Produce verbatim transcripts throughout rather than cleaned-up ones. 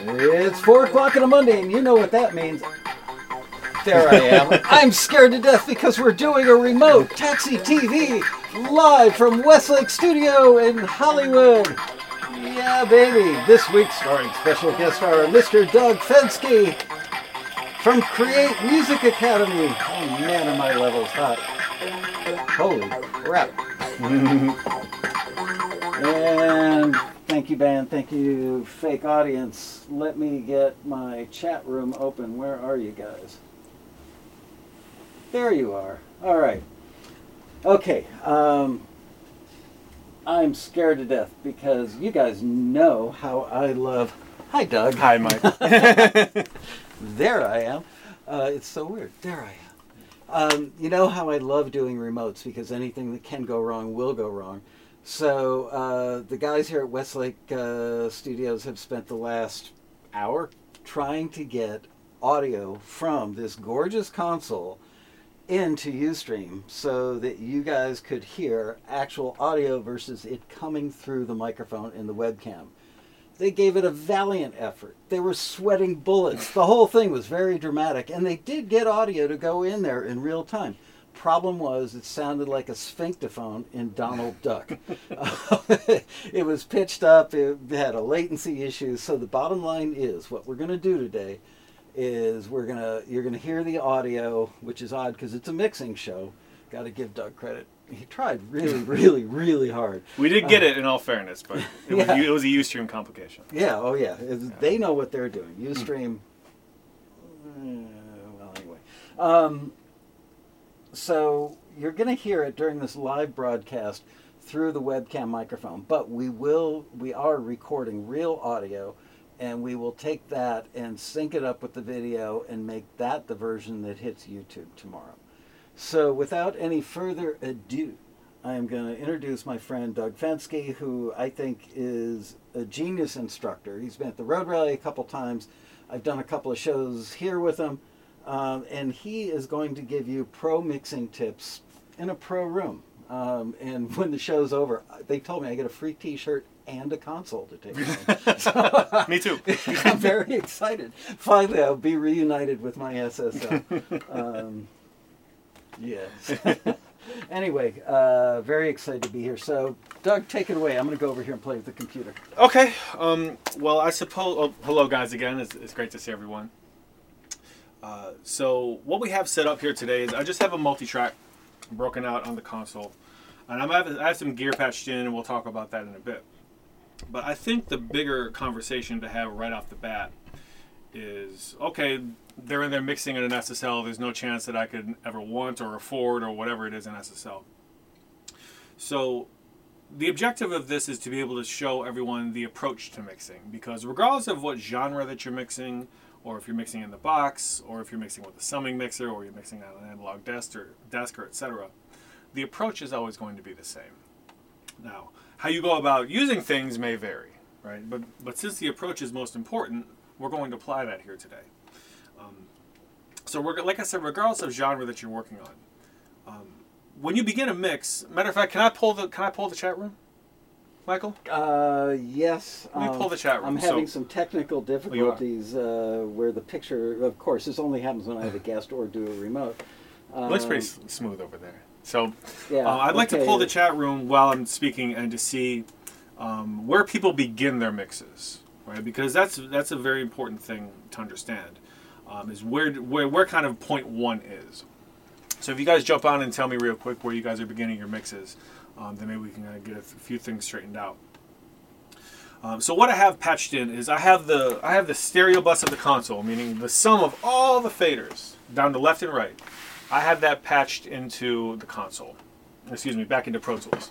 It's four o'clock on a Monday, and you know what that means. There I am. I'm scared to death because we're doing a remote Taxi T V live from Westlake Studio in Hollywood. Yeah, baby. This week, starring special guest star Mister Doug Fenske from Create Music Academy. Oh man, are my levels hot. Holy crap. And thank you, band. Thank you, fake audience. Let me get my chat room open. Where are you guys? There you are. All right. Okay. Um, I'm scared to death because you guys know how I love... Hi, Doug. Hi, Mike. There I am. Uh, it's so weird. There I am. Um, you know how I love doing remotes because anything that can go wrong will go wrong. So uh, the guys here at Westlake uh, Studios have spent the last hour trying to get audio from this gorgeous console into Ustream so that you guys could hear actual audio versus it coming through the microphone and the webcam. They gave it a valiant effort. They were sweating bullets. The whole thing was very dramatic, and they did get audio to go in there in real time. Problem was, it sounded like a sphinctophone in Donald Duck. uh, it was pitched up, it had a latency issue. So the bottom line is, what we're going to do today is we're going to, you're going to hear the audio, which is odd because it's a mixing show. Got to give Doug credit. He tried really, really, really hard. We did get uh, it in all fairness, but it, yeah. was, it was a Ustream complication. Yeah, oh yeah. It, yeah. They know what they're doing. Ustream, mm. uh, well, anyway. Um... So you're going to hear it during this live broadcast through the webcam microphone, but we will, we are recording real audio, and we will take that and sync it up with the video and make that the version that hits YouTube tomorrow. So without any further ado, I'm going to introduce my friend Doug Fenske, who I think is a genius instructor. He's been at the Road Rally a couple times. I've done a couple of shows here with him. Um, and he is going to give you pro mixing tips in a pro room. Um, and when the show's over, they told me I get a free t-shirt and a console to take home. So, me too. I'm very excited. Finally, I'll be reunited with my S S L. Um, yes. Anyway, uh, very excited to be here. So, Doug, take it away. I'm going to go over here and play with the computer. Okay. Um, well, I suppose... Oh, hello, guys, again. It's, it's great to see everyone. Uh, so what we have set up here today is I just have a multi-track broken out on the console, and I'm have, I have some gear patched in, and we'll talk about that in a bit. But I think the bigger conversation to have right off the bat is, okay, they're in there mixing in an S S L. There's no chance that I could ever want or afford or whatever it is in S S L. So the objective of this is to be able to show everyone the approach to mixing, because regardless of what genre that you're mixing, or if you're mixing in the box, or if you're mixing with a summing mixer, or you're mixing on an analog desk or, desk or et cetera, the approach is always going to be the same. Now, how you go about using things may vary, right? But, but since the approach is most important, we're going to apply that here today. Um, so we're, like I said, regardless of genre that you're working on, um, when you begin a mix, matter of fact, can I pull the, can I pull the chat room? Michael? Uh, yes. Let me pull the chat room. I'm having so, some technical difficulties uh, where the picture, of course, this only happens when I have a guest or do a remote. Um, looks pretty smooth over there. So yeah, uh, I'd like okay. to pull the chat room while I'm speaking and to see um, where people begin their mixes, right? Because that's that's a very important thing to understand, um, is where, where, where kind of point one is. So if you guys jump on and tell me real quick where you guys are beginning your mixes, Um, then maybe we can uh, get a few things straightened out. Um, so what I have patched in is I have the I have the stereo bus of the console, meaning the sum of all the faders down to left and right. I have that patched into the console. Excuse me, back into Pro Tools,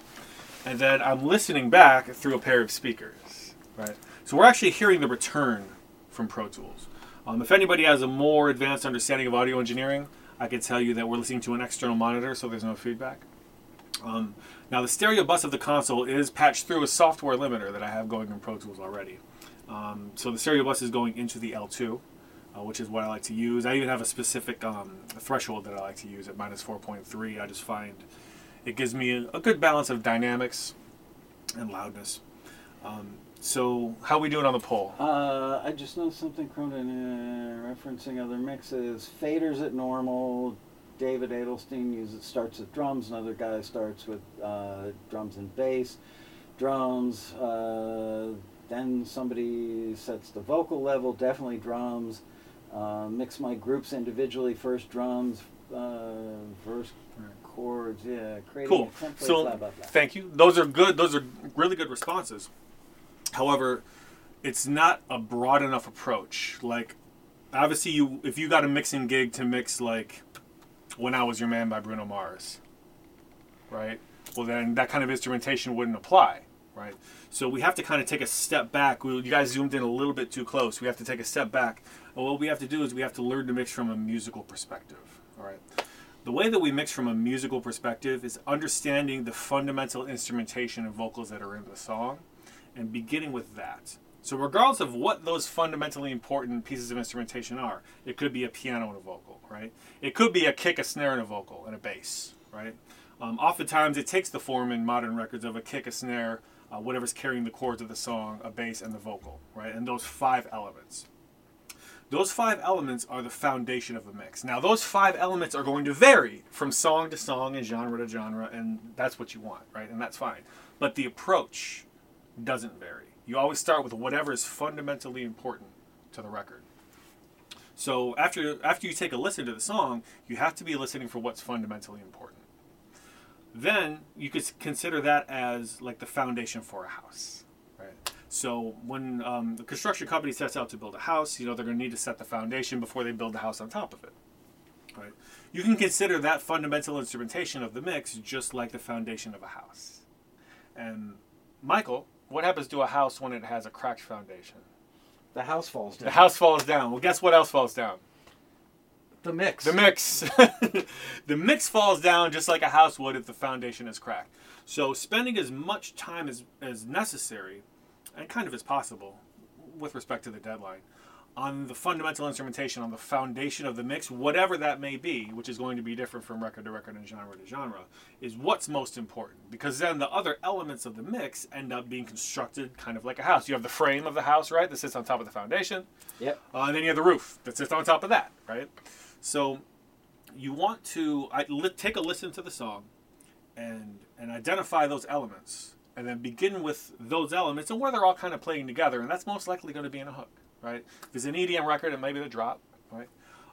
and then I'm listening back through a pair of speakers. Right. So we're actually hearing the return from Pro Tools. Um, if anybody has a more advanced understanding of audio engineering, I can tell you that we're listening to an external monitor, so there's no feedback. Um, Now the stereo bus of the console is patched through a software limiter that I have going in Pro Tools already. Um, so the stereo bus is going into the L two, uh, which is what I like to use. I even have a specific um, threshold that I like to use at minus four point three. I just find it gives me a good balance of dynamics and loudness. Um, so how we doing on the poll? Uh, I just noticed something Cronin uh, referencing other mixes. Faders at normal. David Adelstein uses starts with drums. Another guy starts with uh, drums and bass. Drums. Uh, then somebody sets the vocal level. Definitely drums. Uh, mix my groups individually. First drums. Uh, verse. Chords. Yeah. Cool. So blah, blah, blah. Thank you. Those are good. Those are really good responses. However, it's not a broad enough approach. Like, obviously, you if you got a mixing gig to mix like When I Was Your Man by Bruno Mars, right? Well, then that kind of instrumentation wouldn't apply, right? So we have to kind of take a step back. We, you guys zoomed in a little bit too close. We have to take a step back. And what we have to do is we have to learn to mix from a musical perspective, all right? The way that we mix from a musical perspective is understanding the fundamental instrumentation and vocals that are in the song and beginning with that. So regardless of what those fundamentally important pieces of instrumentation are, it could be a piano and a vocal, right? It could be a kick, a snare, and a vocal, and a bass, right? Um, oftentimes, it takes the form in modern records of a kick, a snare, uh, whatever's carrying the chords of the song, a bass, and the vocal, right? And those five elements. Those five elements are the foundation of a mix. Now, those five elements are going to vary from song to song and genre to genre, and that's what you want, right? And that's fine. But the approach doesn't vary. You always start with whatever is fundamentally important to the record. So after after you take a listen to the song, you have to be listening for what's fundamentally important. Then you could consider that as like the foundation for a house, right? So when um, the construction company sets out to build a house, you know they're going to need to set the foundation before they build the house on top of it, right? You can consider that fundamental instrumentation of the mix just like the foundation of a house. And Michael, what happens to a house when it has a cracked foundation? The house falls down. The house falls down. Well, guess what else falls down? The mix. The mix. The mix falls down just like a house would if the foundation is cracked. So spending as much time as, as necessary, and kind of as possible, with respect to the deadline, on the fundamental instrumentation, on the foundation of the mix, whatever that may be, which is going to be different from record to record and genre to genre, is what's most important. Because then the other elements of the mix end up being constructed kind of like a house. You have the frame of the house, right, that sits on top of the foundation. Yep. Uh, and then you have the roof that sits on top of that, right? So you want to I, li- take a listen to the song and and identify those elements, and then begin with those elements and where they're all kind of playing together. And that's most likely going to be in a hook. Right? If it's an E D M record, it may be the drop, right?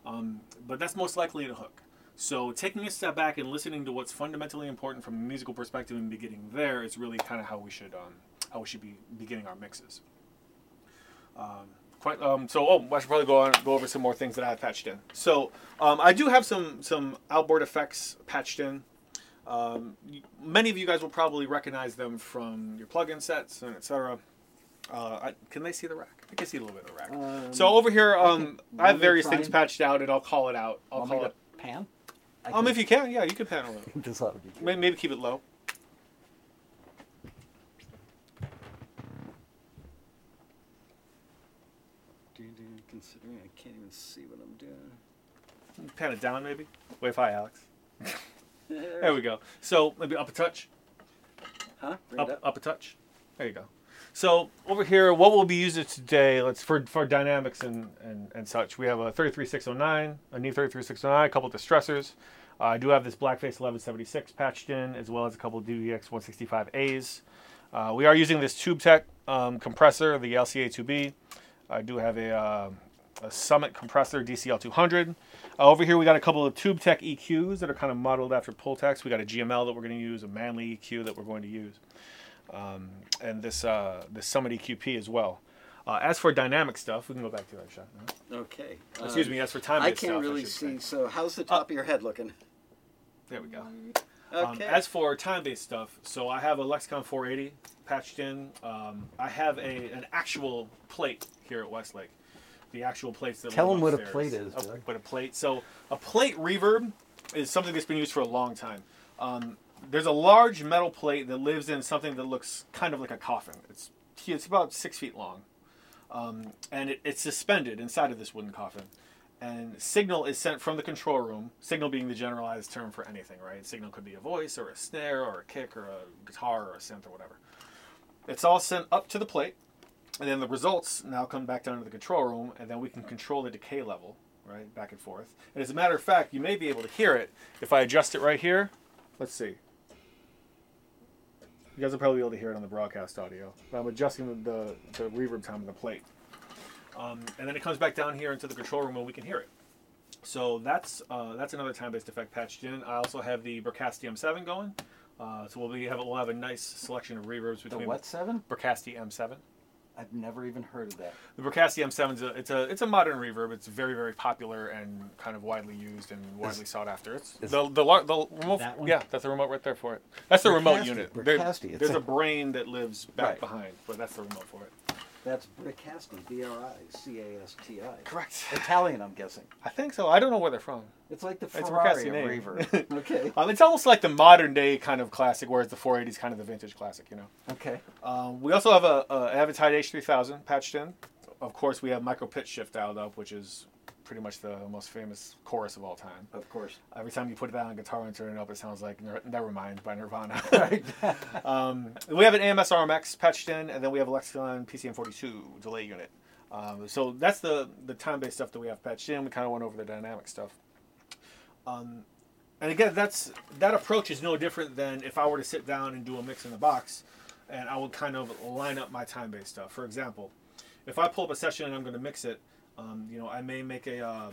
Um, but that's most likely in a hook. So taking a step back and listening to what's fundamentally important from a musical perspective and beginning there is really kind of how we should um, how we should be beginning our mixes. Um, quite. Um, so oh, I should probably go on go over some more things that I patched in. So um, I do have some some outboard effects patched in. Um, many of you guys will probably recognize them from your plugin sets and et cetera. Uh, I, can they see the rack? I can see a little bit of the rack. Um, so over here, um, I, I have various things patched out, and I'll call it out. I'll call it pan. I um, can. If you can, yeah, you can pan a little. This would be good. Maybe, maybe keep it low. Considering I can't even see what I'm doing. Pan it down, maybe. Wave high, Alex. There we go. So maybe up a touch. Huh? Bring up, it up. up a touch. There you go. So over here, what we'll be using today, let's for for dynamics and, and, and such, we have a thirty-three six oh nine, a Neve thirty-three six oh nine, a couple of Distressors. Uh, I do have this Blackface eleven seventy-six patched in, as well as a couple of D B X one sixty-five A's. Uh, we are using this TubeTech um, compressor, the L C A two B. I do have a, uh, a Summit compressor, D C L two hundred. Uh, over here, we got a couple of TubeTech E Qs that are kind of modeled after Pultecs. We got a G M L that we're going to use, a Manley E Q that we're going to use. Um, and this uh, this Summit E Q P as well. Uh, as for dynamic stuff, we can go back to that shot. Now. Okay. Excuse um, me. As for time, I can't stuff, really I see. Say. So how's the top uh, of your head looking? There we go. Okay. Um, as for time-based stuff, so I have a Lexicon four eighty patched in. Um, I have a an actual plate here at Westlake. The actual plates that tell them what a plate is. Oh, what a plate. So a plate reverb is something that's been used for a long time. Um, There's a large metal plate that lives in something that looks kind of like a coffin. It's it's about six feet long, um, and it, it's suspended inside of this wooden coffin. And signal is sent from the control room, signal being the generalized term for anything, right? Signal could be a voice or a snare or a kick or a guitar or a synth or whatever. It's all sent up to the plate, and then the results now come back down to the control room, and then we can control the decay level, right, back and forth. And as a matter of fact, you may be able to hear it if I adjust it right here. Let's see. You guys will probably be able to hear it on the broadcast audio, but I'm adjusting the, the, the reverb time of the plate. Um, and then it comes back down here into the control room where we can hear it. So that's uh, that's another time-based effect patched in. I also have the Bricasti M seven going. Uh, so we'll be have we'll have a nice selection of reverbs between the what seven? Bricasti M seven. I've never even heard of that. The Bricasti M seven is a it's a it's a modern reverb. It's very very popular and kind of widely used and widely is, sought after. It's the the, the the remote that one? Yeah, that's the remote right there for it. That's the Bricasti, remote unit. Bricasti. There's a, a brain that lives back right. behind, but that's the remote for it. That's Bricasti, B R I C A S T I. Correct. Italian, I'm guessing. I think so. I don't know where they're from. It's like the Ferrari of reverb. Okay. Um, it's almost like the modern day kind of classic, whereas the four eighty is kind of the vintage classic, you know. Okay. Um, we also have a, a Eventide H three thousand patched in. Of course, we have micro pitch shift dialed up, which is pretty much the most famous chorus of all time. Of course. Every time you put that on guitar and turn it up, it sounds like Nevermind by Nirvana. Right. um, we have an A M S R M X patched in, and then we have a Lexicon P C M forty-two delay unit. Um, so that's the, the time-based stuff that we have patched in. We kind of went over the dynamic stuff. Um, and again, that's that approach is no different than if I were to sit down and do a mix in the box, and I would kind of line up my time-based stuff. For example, if I pull up a session and I'm going to mix it, Um, you know, I may make a uh,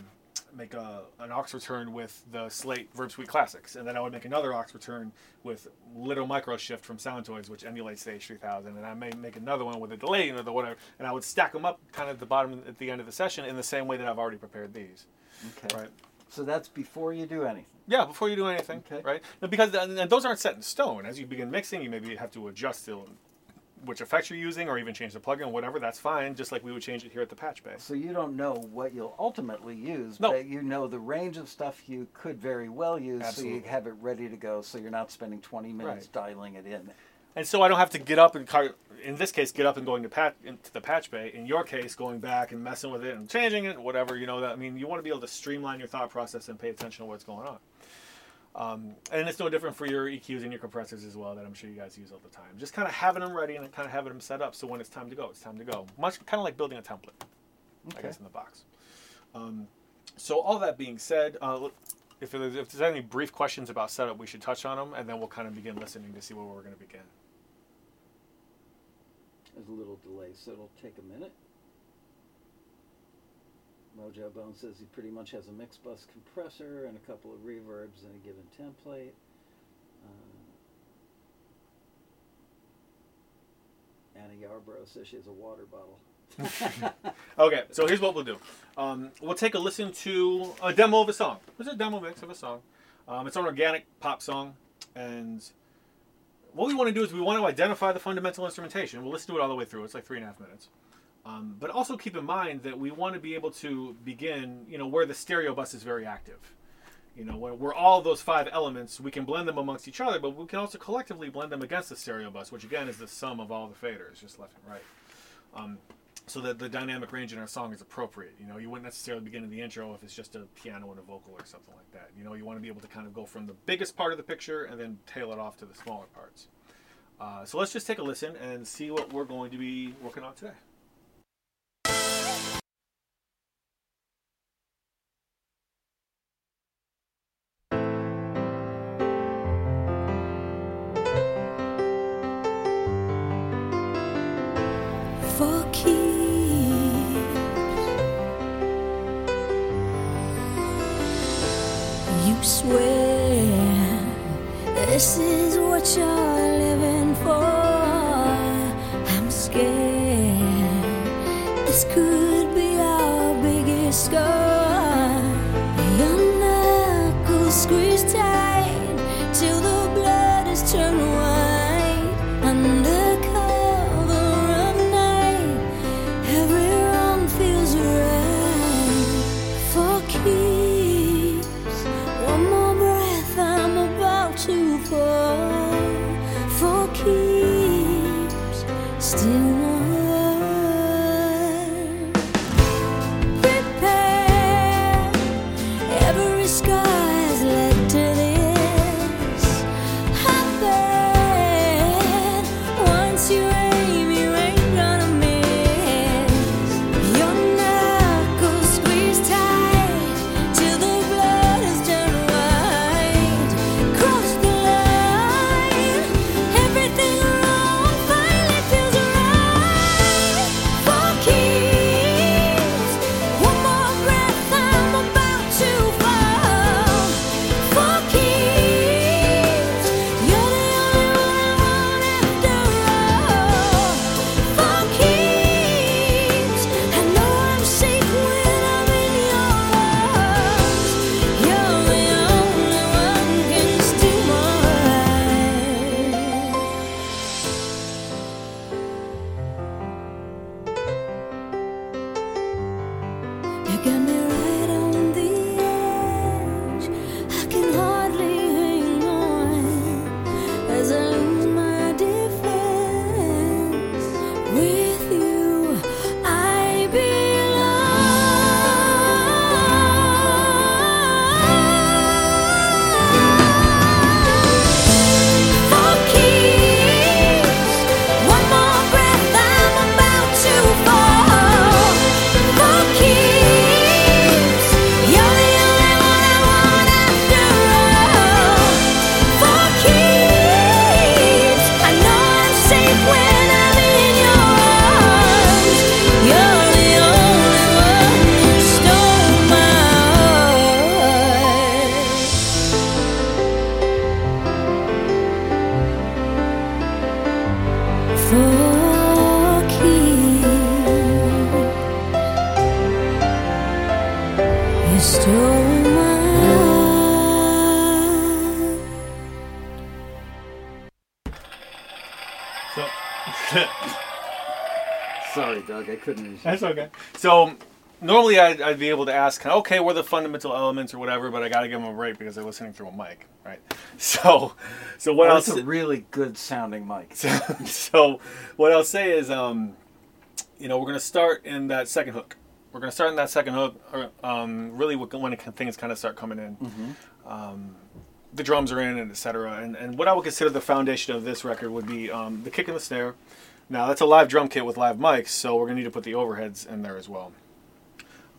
make a an aux return with the Slate Verb Suite Classics, and then I would make another aux return with Little Micro Shift from Soundtoys, which emulates the H three thousand, and I may make another one with a delay unit or whatever, and I would stack them up kind of at the bottom at the end of the session in the same way that I've already prepared these. Okay. Right. So that's before you do anything. Yeah, before you do anything. Okay. Right. And because and those aren't set in stone. As you begin mixing, you maybe have to adjust the which effects you're using, or even change the plugin, whatever, that's fine, just like we would change it here at the patch bay. So you don't know what you'll ultimately use, no. but you know the range of stuff you could very well use, Absolutely. So you have it ready to go, so you're not spending twenty minutes right. dialing it in. And so I don't have to get up and, in this case, get up and going to, pat, to the patch bay. In your case, going back and messing with it and changing it, whatever, you know, that. I mean, you want to be able to streamline your thought process and pay attention to what's going on. Um, and it's no different for your E Qs and your compressors as well that I'm sure you guys use all the time. Just kind of having them ready and kind of having them set up so when it's time to go, it's time to go. Much kind of like building a template, okay. I guess, in the box. Um, so all that being said, uh, if, there's, if there's any brief questions about setup, we should touch on them, and then we'll kind of begin listening to see where we're going to begin. There's a little delay, so it'll take a minute. Mojo Bone says he pretty much has a mix bus compressor and a couple of reverbs in a given template. Uh, Anna Yarbrough says she has a water bottle. Okay, so here's what we'll do. Um, we'll take a listen to a demo of a song. It's a demo mix of a song. Um, it's an organic pop song, and what we want to do is we want to identify the fundamental instrumentation. We'll listen to it all the way through. It's like three and a half minutes. Um, but also keep in mind that we want to be able to begin, you know, where the stereo bus is very active. You know, where, where all those five elements, we can blend them amongst each other, but we can also collectively blend them against the stereo bus, which again is the sum of all the faders, just left and right. Um, so that the dynamic range in our song is appropriate. You know, you wouldn't necessarily begin in the intro if it's just a piano and a vocal or something like that. You know, you want to be able to kind of go from the biggest part of the picture and then tail it off to the smaller parts. Uh, so let's just take a listen and see what we're going to be working on today. This is what you're living for. I'm scared. This could be our biggest score. Your knuckles squeeze tight till the blood is turned white. Under cover of night, every wrong feels right. For keeps, one more breath, I'm about to. For keeps, still on. Prepare, every scar has led to this. Hot bed, once you raise So, sorry, Doug, I couldn't. That's okay. So, normally I'd, I'd be able to ask, kind of, okay, what are the fundamental elements or whatever, but I got to give them a break because they're listening through a mic, right? So, so what well, else? That's a really good sounding mic. So, so, what I'll say is, um, you know, we're going to start in that second hook. We're going to start in that second hook, or, um, really when things kind of start coming in. Mm-hmm. Um, the drums are in, and et cetera. And, and what I would consider the foundation of this record would be um, the kick and the snare. Now, that's a live drum kit with live mics, so we're going to need to put the overheads in there as well.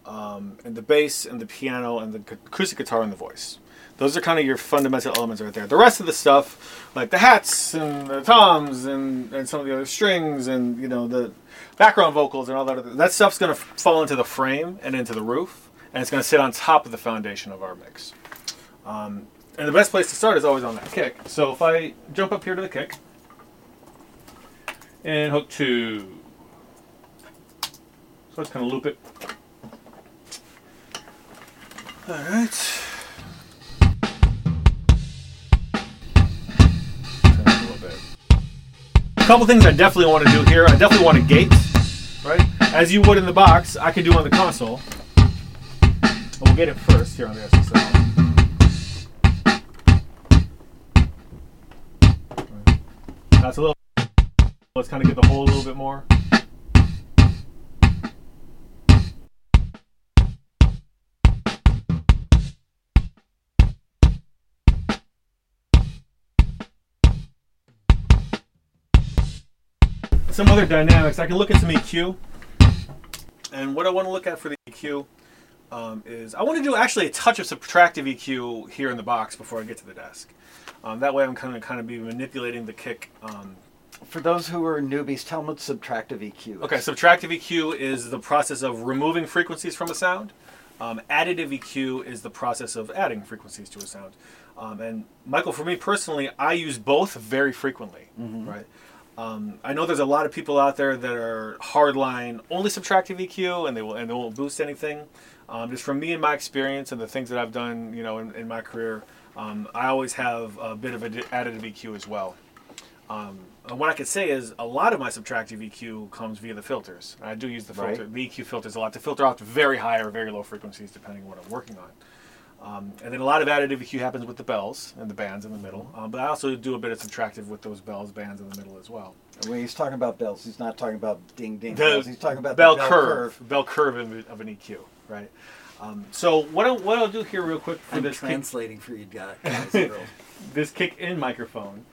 Um, and the bass, and the piano, and the acoustic guitar, and the voice. Those are kind of your fundamental elements right there. The rest of the stuff, like the hats, and the toms, and, and some of the other strings, and, you know, the background vocals and all that, other, that stuff's going to fall into the frame and into the roof, and it's going to sit on top of the foundation of our mix. Um, and the best place to start is always on that kick. So if I jump up here to the kick, and hook two. So let's kind of loop it. All right. A couple things I definitely want to do here. I definitely want to gate, right? As you would in the box, I could do on the console. But we'll get it first here on the S S L. That's a little. Let's kind of get the hole a little bit more. Some other dynamics. I can look at some E Q, and what I want to look at for the E Q um, is I want to do actually a touch of subtractive E Q here in the box before I get to the desk. Um, that way I'm kind of kind of be manipulating the kick. Um, for those who are newbies, tell them what subtractive E Q is. Okay, subtractive E Q is the process of removing frequencies from a sound. Um, additive E Q is the process of adding frequencies to a sound. Um, and Michael, for me personally, I use both very frequently, mm-hmm. right? Um, I know there's a lot of people out there that are hardline only subtractive E Q, and they will and they won't boost anything. Um, just from me and my experience and the things that I've done, you know, in, in my career, um, I always have a bit of an additive E Q as well. Um, and what I can say is a lot of my subtractive E Q comes via the filters. I do use the filter, right. the E Q filters a lot to filter out the very high or very low frequencies depending on what I'm working on. Um, and then a lot of additive E Q happens with the bells and the bands in the middle. Um, but I also do a bit of subtractive with those bells, bands in the middle as well. When he's talking about bells, he's not talking about ding, ding, the bells. He's talking about bell, the bell curve. curve. Bell curve of an E Q, right? Um, so what I'll, what I'll do here real quick for I'm this translating kick, for you guys. This kick-in microphone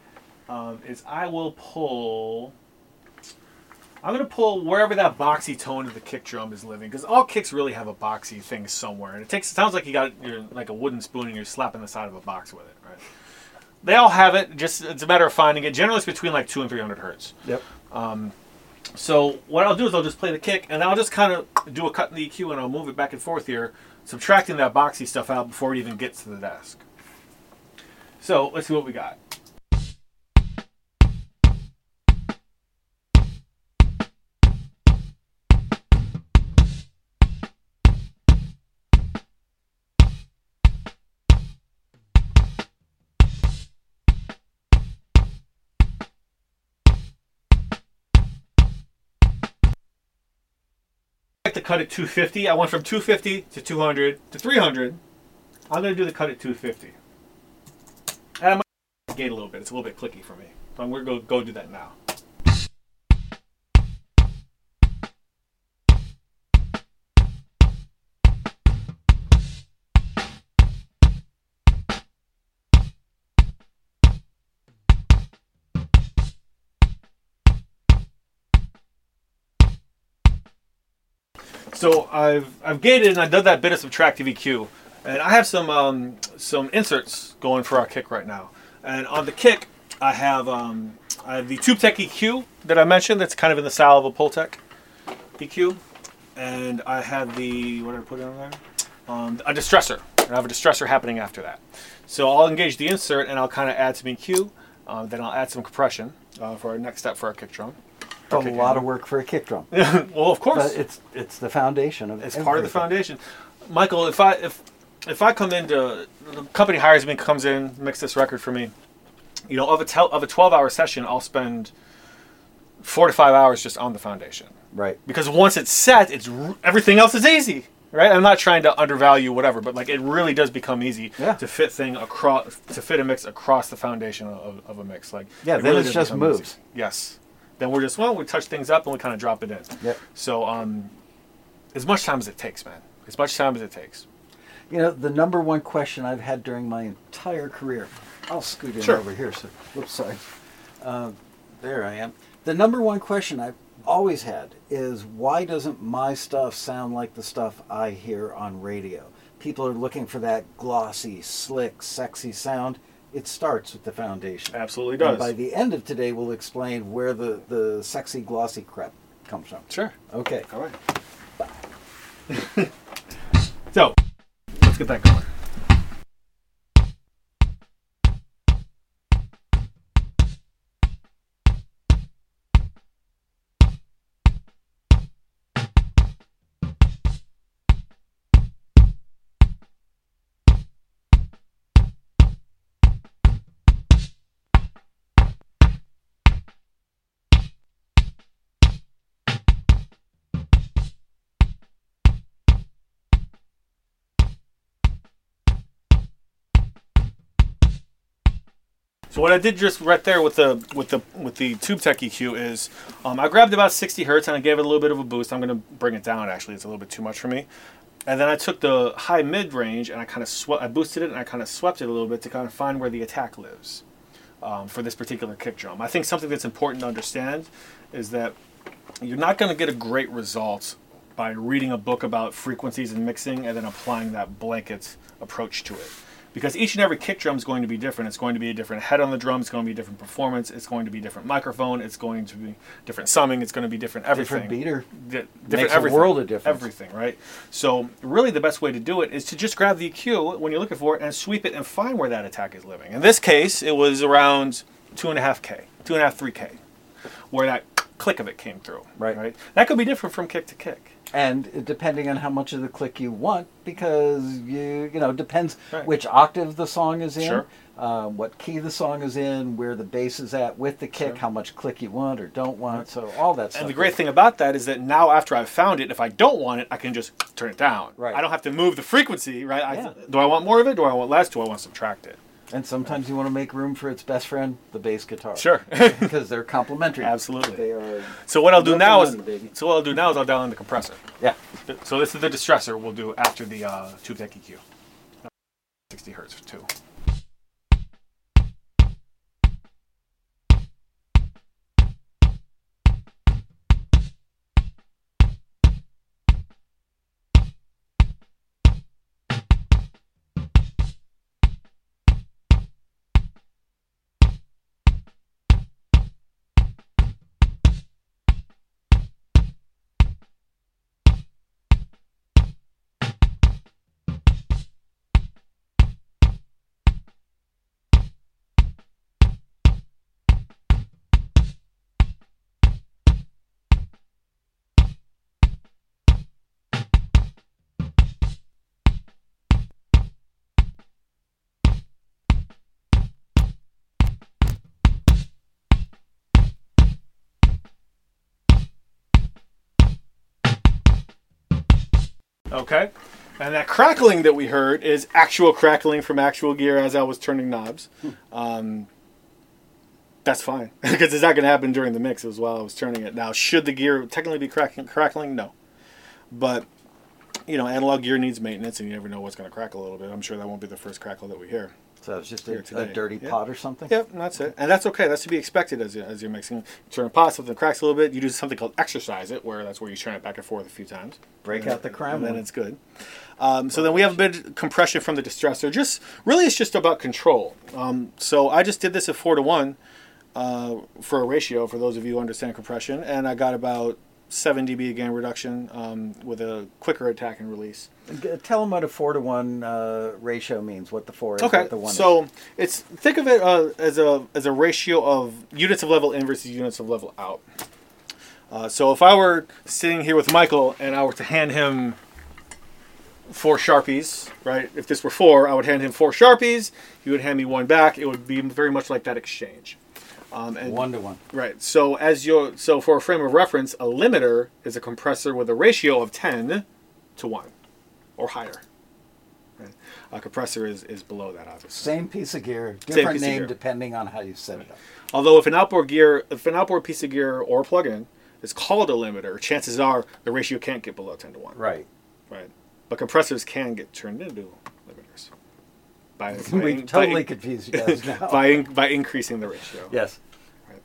um, is I will pull... I'm going to pull wherever that boxy tone of the kick drum is living, because all kicks really have a boxy thing somewhere. And it takes it sounds like you got you're like a wooden spoon and you're slapping the side of a box with it, right? They all have it. Just it's a matter of finding it. Generally, it's between like two and three hundred hertz. Yep. Um, so what I'll do is I'll just play the kick, and I'll just kind of do a cut in the E Q, and I'll move it back and forth here, subtracting that boxy stuff out before it even gets to the desk. So let's see what we got. The cut at two fifty. I went from two fifty to two hundred to three hundred. I'm going to do the cut at two fifty. And I'm going to gate a little bit. It's a little bit clicky for me. So I'm going to go, go do that now. So I've I've gated and I've done that bit of subtractive E Q, and I have some um, some inserts going for our kick right now. And on the kick, I have um, I have the TubeTech E Q that I mentioned. That's kind of in the style of a Pultec E Q, and I have the what did I put in there? Um, a Distressor. And I have a Distressor happening after that. So I'll engage the insert and I'll kind of add some E Q. Uh, then I'll add some compression uh, for our next step for our kick drum. It's a lot of work for a kick drum. Well, of course. But it's it's the foundation of it's everything. Part of the foundation. Michael, if I if if I come into the company hires me, comes in, makes this record for me, you know, of a tel, of a twelve-hour session, I'll spend four to five hours just on the foundation. Right. Because once it's set, it's everything else is easy. Right, I'm not trying to undervalue whatever, but like it really does become easy yeah. to fit thing across, to fit a mix across the foundation of, of a mix. Like yeah, it then really it's just moves. Easy. Yes, then we're just well, we touch things up and we kind of drop it in. Yep. So um, as much time as it takes, man, as much time as it takes. You know, the number one question I've had during my entire career. I'll scoot in sure. over here. So, whoops, sorry. Uh, there I am. The number one question I've always had is, why doesn't my stuff sound like the stuff I hear on radio? People are looking for that glossy, slick, sexy sound. It starts with the foundation. Absolutely does. And by the end of today, we'll explain where the, the sexy, glossy crap comes from. Sure. Okay. All right. Bye. So, let's get that going. So what I did just right there with the with the with the TubeTech E Q is um, I grabbed about sixty hertz and I gave it a little bit of a boost. I'm going to bring it down actually. It's a little bit too much for me. And then I took the high mid range and I kind of swept. I boosted it and I kind of swept it a little bit to kind of find where the attack lives um, for this particular kick drum. I think something that's important to understand is that you're not going to get a great result by reading a book about frequencies and mixing and then applying that blanket approach to it. Because each and every kick drum is going to be different. It's going to be a different head on the drum. It's going to be a different performance. It's going to be a different microphone. It's going to be different summing. It's going to be different everything. Different beater. D different Makes everything. A world of difference. Everything, right? So really the best way to do it is to just grab the E Q when you're looking for it and sweep it and find where that attack is living. In this case, it was around two point five K, two point five, three K, where that click of it came through. Right. Right. That could be different from kick to kick. And depending on how much of the click you want, because you you know depends right. which octave the song is in, sure. uh, what key the song is in, where the bass is at with the kick, sure. how much click you want or don't want, right. so all that stuff. And the great thing about that is that now after I've found it, if I don't want it, I can just turn it down. Right. I don't have to move the frequency. Right. I, yeah. Do I want more of it? Do I want less? Do I want to subtract it? And sometimes you want to make room for its best friend, the bass guitar. Sure, because they're complementary. Absolutely. They are. So what I'll do now is, baby. so what I'll do now is I'll dial in the compressor. Yeah. So this is the distressor we'll do after the uh, TubeTech E Q. sixty hertz for two. Okay, and that crackling that we heard is actual crackling from actual gear as I was turning knobs. Um, that's fine, because it's not going to happen during the mix. It was while I was turning it. Now, should the gear technically be cracking, crackling? No. But, you know, analog gear needs maintenance, and you never know what's going to crackle a little bit. I'm sure that won't be the first crackle that we hear. So it's just a, a dirty yeah. pot or something? Yep, and that's it. And that's okay. That's to be expected as, you, as you're mixing. You turn a pot, something cracks a little bit. You do something called exercise it, where that's where you turn it back and forth a few times. Break out the crime. And then it's good. Um, so then we have a bit of compression from the distressor. Just, really, it's just about control. Um, so I just did this at four to one uh, for a ratio, for those of you who understand compression. And I got about seven D B gain reduction um, with a quicker attack and release. Tell them what a four to one uh, ratio means. What the four is. Okay. What the one so is. It's think of it uh, as a as a ratio of units of level in versus units of level out. Uh, so if I were sitting here with Michael and I were to hand him four Sharpies, right? If this were four, I would hand him four Sharpies. He would hand me one back. It would be very much like that exchange. Um, and, one to one. Right. So as your so for a frame of reference, a limiter is a compressor with a ratio of ten to one or higher. Right? A compressor is, is below that, obviously. Same piece of gear, different piece name of gear. Depending on how you set it up. Although if an outboard gear, if an outboard piece of gear or plug-in is called a limiter, chances are the ratio can't get below ten to one. Right. Right. But compressors can get turned into limiters. By, by We've in, totally by confused you guys now. by, in, by increasing the ratio. Yes. Right.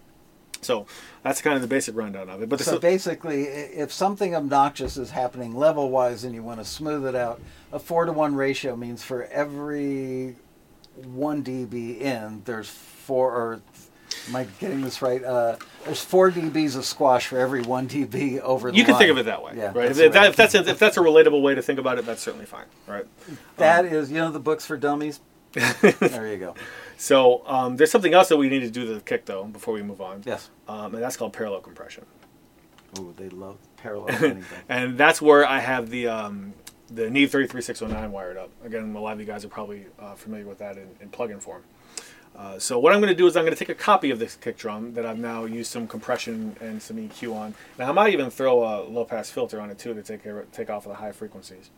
So that's kind of the basic rundown of it. But so basically, if something obnoxious is happening level-wise and you want to smooth it out, a four to one ratio means for every one D B in, there's four, or am I getting this right? Uh, there's four dBs of squash for every one dB over the You can line. Think of it that way, yeah, right? That's if, right. That, if, that's a, if that's a relatable way to think about it, that's certainly fine, right? That um, is, you know, the books for dummies? There you go. So um, there's something else that we need to do to the kick, though, before we move on. Yes. Um, and that's called parallel compression. Oh, they love parallel anything. And that's where I have the um, the Neve three three six oh nine wired up. Again, a lot of you guys are probably uh, familiar with that in, in plug-in form. Uh, so what I'm going to do is I'm going to take a copy of this kick drum that I've now used some compression and some E Q on. Now I might even throw a low-pass filter on it too to take take off of the high frequencies,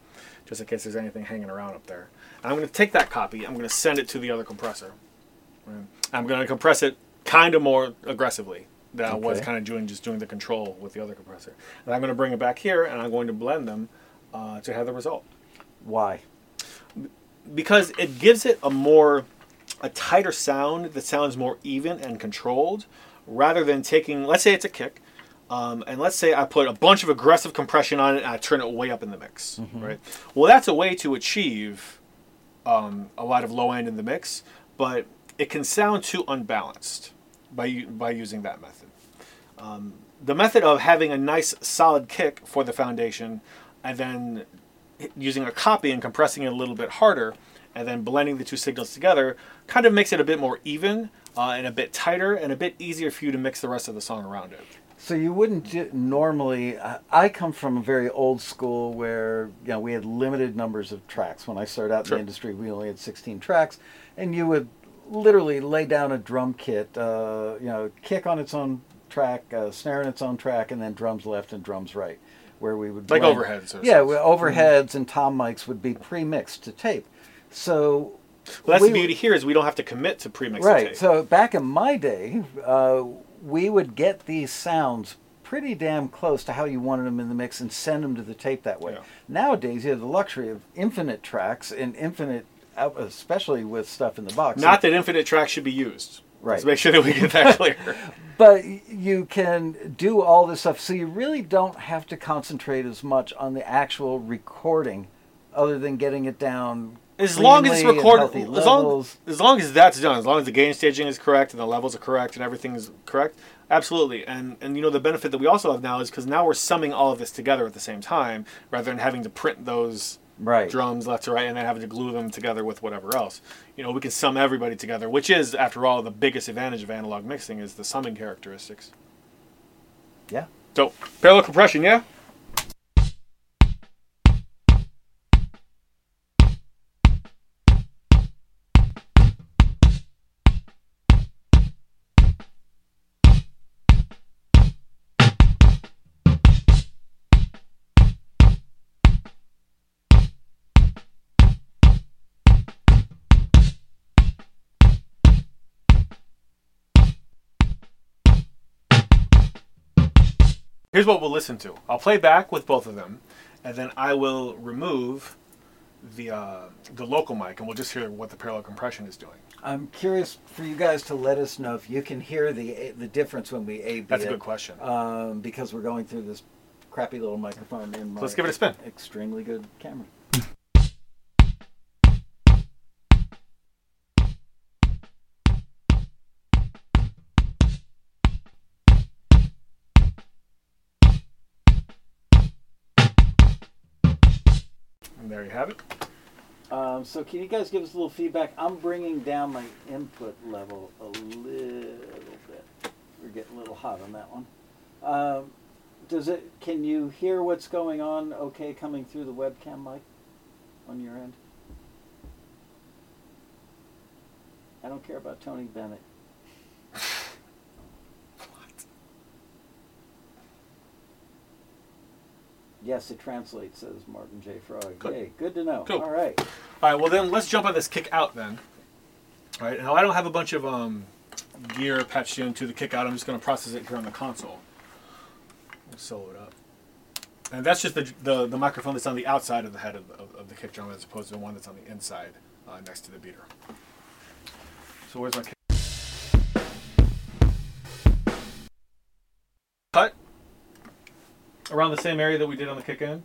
just in case there's anything hanging around up there. And I'm going to take that copy. I'm going to send it to the other compressor. I'm going to compress it kind of more aggressively than okay. I was kind of doing just doing the control with the other compressor. And I'm going to bring it back here and I'm going to blend them uh, to have the result. Why? Because it gives it a more a tighter sound that sounds more even and controlled, rather than taking, let's say it's a kick, um, and let's say I put a bunch of aggressive compression on it and I turn it way up in the mix, mm-hmm. right? Well, that's a way to achieve um, a lot of low end in the mix, but it can sound too unbalanced by, by using that method. Um, the method of having a nice solid kick for the foundation and then using a copy and compressing it a little bit harder and then blending the two signals together kind of makes it a bit more even uh, and a bit tighter and a bit easier for you to mix the rest of the song around it. So you wouldn't do, normally, uh, I come from a very old school where, you know, we had limited numbers of tracks. When I started out in sure. the industry, we only had sixteen tracks, and you would literally lay down a drum kit, uh, you know, kick on its own track, uh, snare on its own track, and then drums left and drums right, where we would blend. Like overheads or yeah, something. Overheads and tom mics would be pre-mixed to tape. So well, that's we, the beauty here is we don't have to commit to pre-mix right. tape. So back in my day, uh, we would get these sounds pretty damn close to how you wanted them in the mix and send them to the tape that way. Yeah. Nowadays, you have the luxury of infinite tracks and infinite, especially with stuff in the box. Not so, that infinite tracks should be used. Right. Let's make sure that we get that clear. But you can do all this stuff, so you really don't have to concentrate as much on the actual recording other than getting it down As long as it's recorded, as long, as long as that's done, as long as the gain staging is correct and the levels are correct and everything is correct, absolutely. And and you know the benefit that we also have now is because now we're summing all of this together at the same time, rather than having to print those right. drums left to right and then having to glue them together with whatever else. You know, we can sum everybody together, which is, after all, the biggest advantage of analog mixing is the summing characteristics. Yeah. So parallel compression, yeah. Here's what we'll listen to. I'll play back with both of them, and then I will remove the uh, the local mic, and we'll just hear what the parallel compression is doing. I'm curious for you guys to let us know if you can hear the the difference when we A B. That's it, a good question. Um, because we're going through this crappy little microphone in my so let's give it a spin. Extremely good camera. There you have it. Um, so can you guys give us a little feedback? I'm bringing down my input level a little bit. We're getting a little hot on that one. Um, does it, can you hear what's going on okay coming through the webcam mic on your end? I don't care about Tony Bennett. What? Yes, it translates, says Martin J. Frog. Good. Hey, good to know. Cool. All right. All right, well then let's jump on this kick out then. All right, now I don't have a bunch of um, gear patched into the kick out. I'm just going to process it here on the console. Let's solo it up. And that's just the, the, the microphone that's on the outside of the head of, of, of the kick drum as opposed to the one that's on the inside uh, next to the beater. So where's my kick? Cut around the same area that we did on the kick in.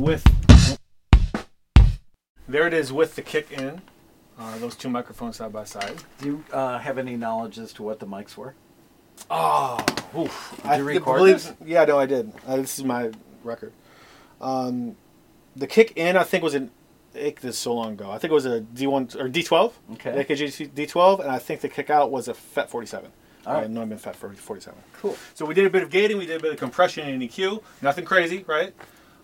With, there it is with the kick in, uh, those two microphones side by side. Do you uh, have any knowledge as to what the mics were? Oh, oof. Did I you record believe, this? Yeah, no, I did. Uh, this is my record. Um, the kick in, I think, was an, it, this is so long ago. I think it was a D one or D twelve, okay. A K G D twelve, and I think the kick out was a F E T forty-seven. All right, Neumann F E T forty-seven. Cool. So we did a bit of gating, we did a bit of compression and E Q. Nothing crazy, right?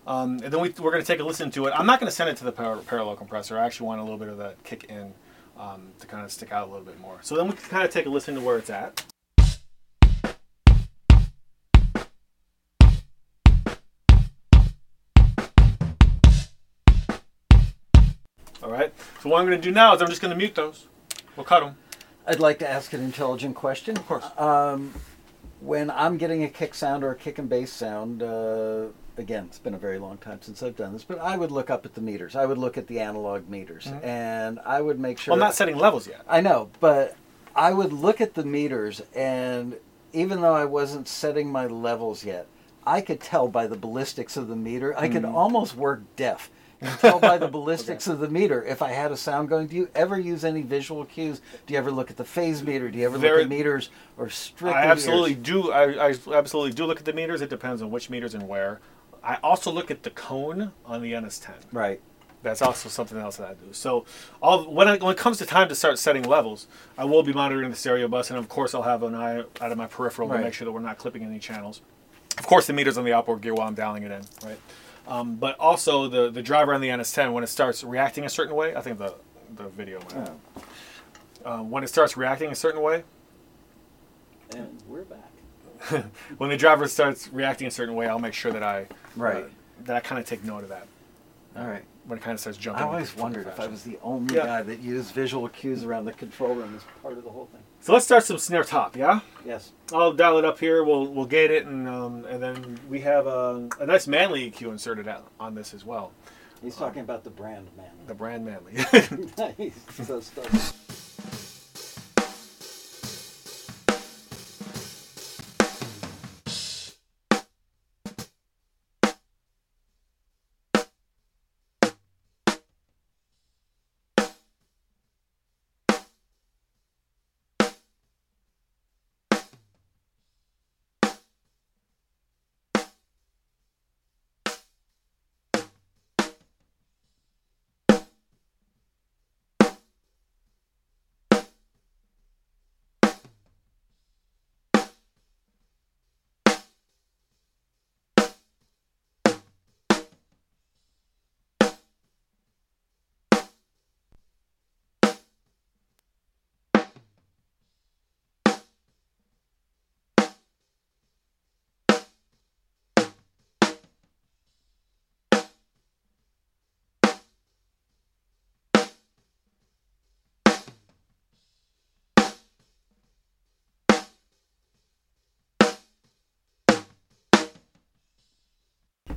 Um, and then we, we're going to take a listen to it. I'm not going to send it to the par parallel compressor. I actually want a little bit of that kick in um, to kind of stick out a little bit more. So then we can kind of take a listen to where it's at. All right. So what I'm going to do now is I'm just going to mute those. We'll cut them. I'd like to ask an intelligent question. Of course. Um, when I'm getting a kick sound or a kick and bass sound... Uh, Again, it's been a very long time since I've done this, but I would look up at the meters. I would look at the analog meters, mm-hmm. and I would make sure... Well, I'm not setting levels yet. I know, but I would look at the meters, and even though I wasn't setting my levels yet, I could tell by the ballistics of the meter. I mm. could almost work deaf and tell by the ballistics okay. of the meter if I had a sound going. Do you ever use any visual cues? Do you ever look at the phase meter? Do you ever there, look at meters or strictly I absolutely ears? do. I, I absolutely do look at the meters. It depends on which meters and where. I also look at the cone on the N S ten. Right. That's also something else that I do. So all, when, I, when it comes to time to start setting levels, I will be monitoring the stereo bus, and of course I'll have an eye out of my peripheral right. to make sure that we're not clipping any channels. Of course the meter's on the outboard gear while I'm dialing it in, right? Um, but also the, the driver on the N S ten, when it starts reacting a certain way, I think the, the video went out. Oh. Uh, when it starts reacting a certain way. And we're back. When the driver starts reacting a certain way, I'll make sure that I right uh, that I kind of take note of that. All right. When it kind of starts jumping. I always wondered if I was the only yeah. guy that used visual cues around the control room as part of the whole thing. So let's start some snare top, yeah? Yes. I'll dial it up here. We'll we'll gate it, and um, and then we have a, a nice Manley E Q inserted out on this as well. He's um, talking about the brand Manley. The brand Manley. He's so stubborn.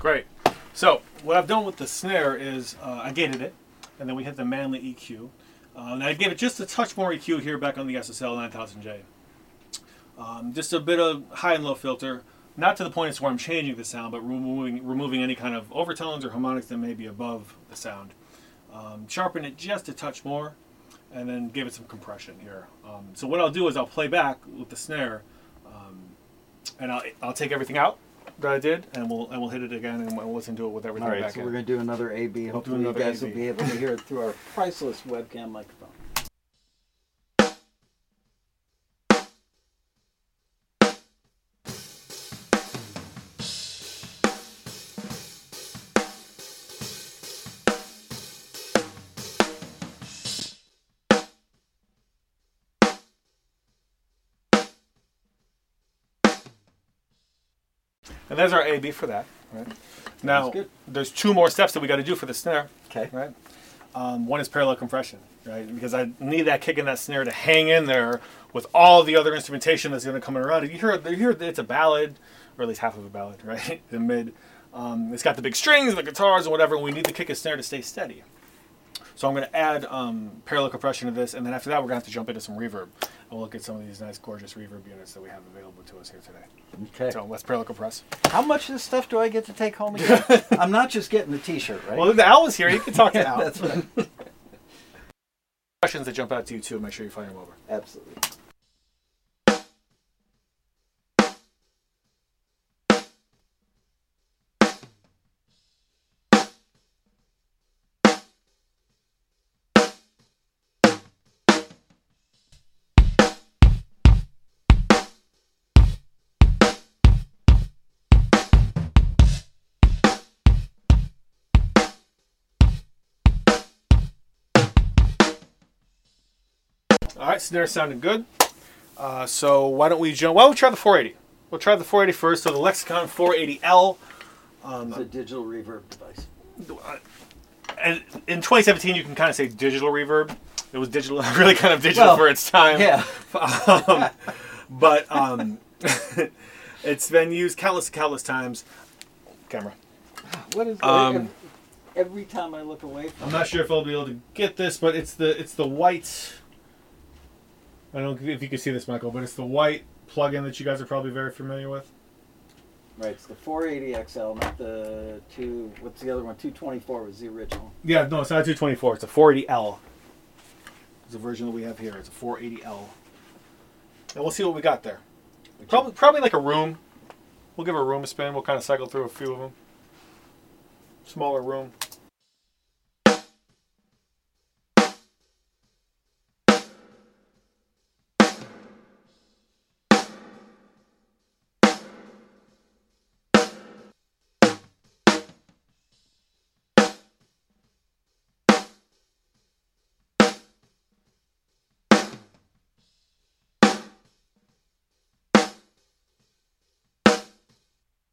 Great. So what I've done with the snare is uh, I gated it, and then we hit the Manley E Q. Uh, and I gave it just a touch more E Q here back on the S S L nine thousand J. Um, just a bit of high and low filter, not to the point where I'm changing the sound, but removing, removing any kind of overtones or harmonics that may be above the sound. Um, sharpen it just a touch more, and then give it some compression here. Um, so what I'll do is I'll play back with the snare, um, and I'll, I'll take everything out that I did, and we'll and we'll hit it again, and we'll listen to it with everything back in. All right, so we're going to do another A B. Hopefully you guys will be able to hear it through our priceless webcam microphone. And there's our A B for that. Right? Now, there's two more steps that we got to do for the snare. Okay. Right. Um, one is parallel compression, right? Because I need that kick and that snare to hang in there with all the other instrumentation that's going to come around. You hear, you hear, it's a ballad, or at least half of a ballad, right? The mid. Um, it's got the big strings, the guitars, and whatever. And we need the kick and snare to stay steady. So I'm going to add um, parallel compression to this, and then after that, we're going to have to jump into some reverb. We'll look at some of these nice, gorgeous reverb units that we have available to us here today. Okay. So let's parallel compress. How much of this stuff do I get to take home again? I'm not just getting the T-shirt, right? Well, if Al was here, you can talk to Al. That's right. Questions that jump out to you, too, make sure you fire them over. Absolutely. All right, snare sounded good. Uh, so why don't we jump? Why don't we try the four eighty? We'll try the four eighty first. So the Lexicon four eighty L. Um, it's a digital reverb device. And in twenty seventeen, you can kind of say digital reverb. It was digital, really kind of digital well, for its time. Yeah. Um, but um, it's been used countless, countless times. Camera. What is um, that? Every time I look away from I'm not sure if I'll be able to get this, but it's the it's the white. I don't know if you can see this, Michael, but it's the white plug-in that you guys are probably very familiar with. Right, it's the four eighty X L, not the two. What's the other one? two twenty-four was the original. Yeah, no, it's not a two twenty-four. It's a four eighty L. It's the version that we have here. It's a four eighty L, and we'll see what we got there. Probably, probably like a room. We'll give a room a spin. We'll kind of cycle through a few of them. Smaller room.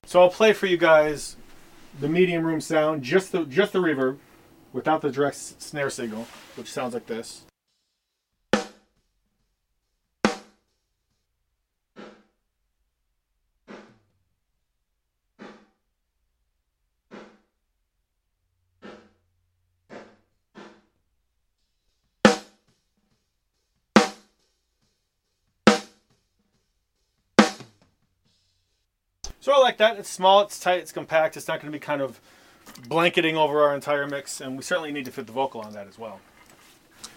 So I'll play for you guys the medium room sound, just the just the reverb, without the direct snare signal, which sounds like this. Sort of like that. It's small, it's tight, it's compact. It's not going to be kind of blanketing over our entire mix, and we certainly need to fit the vocal on that as well.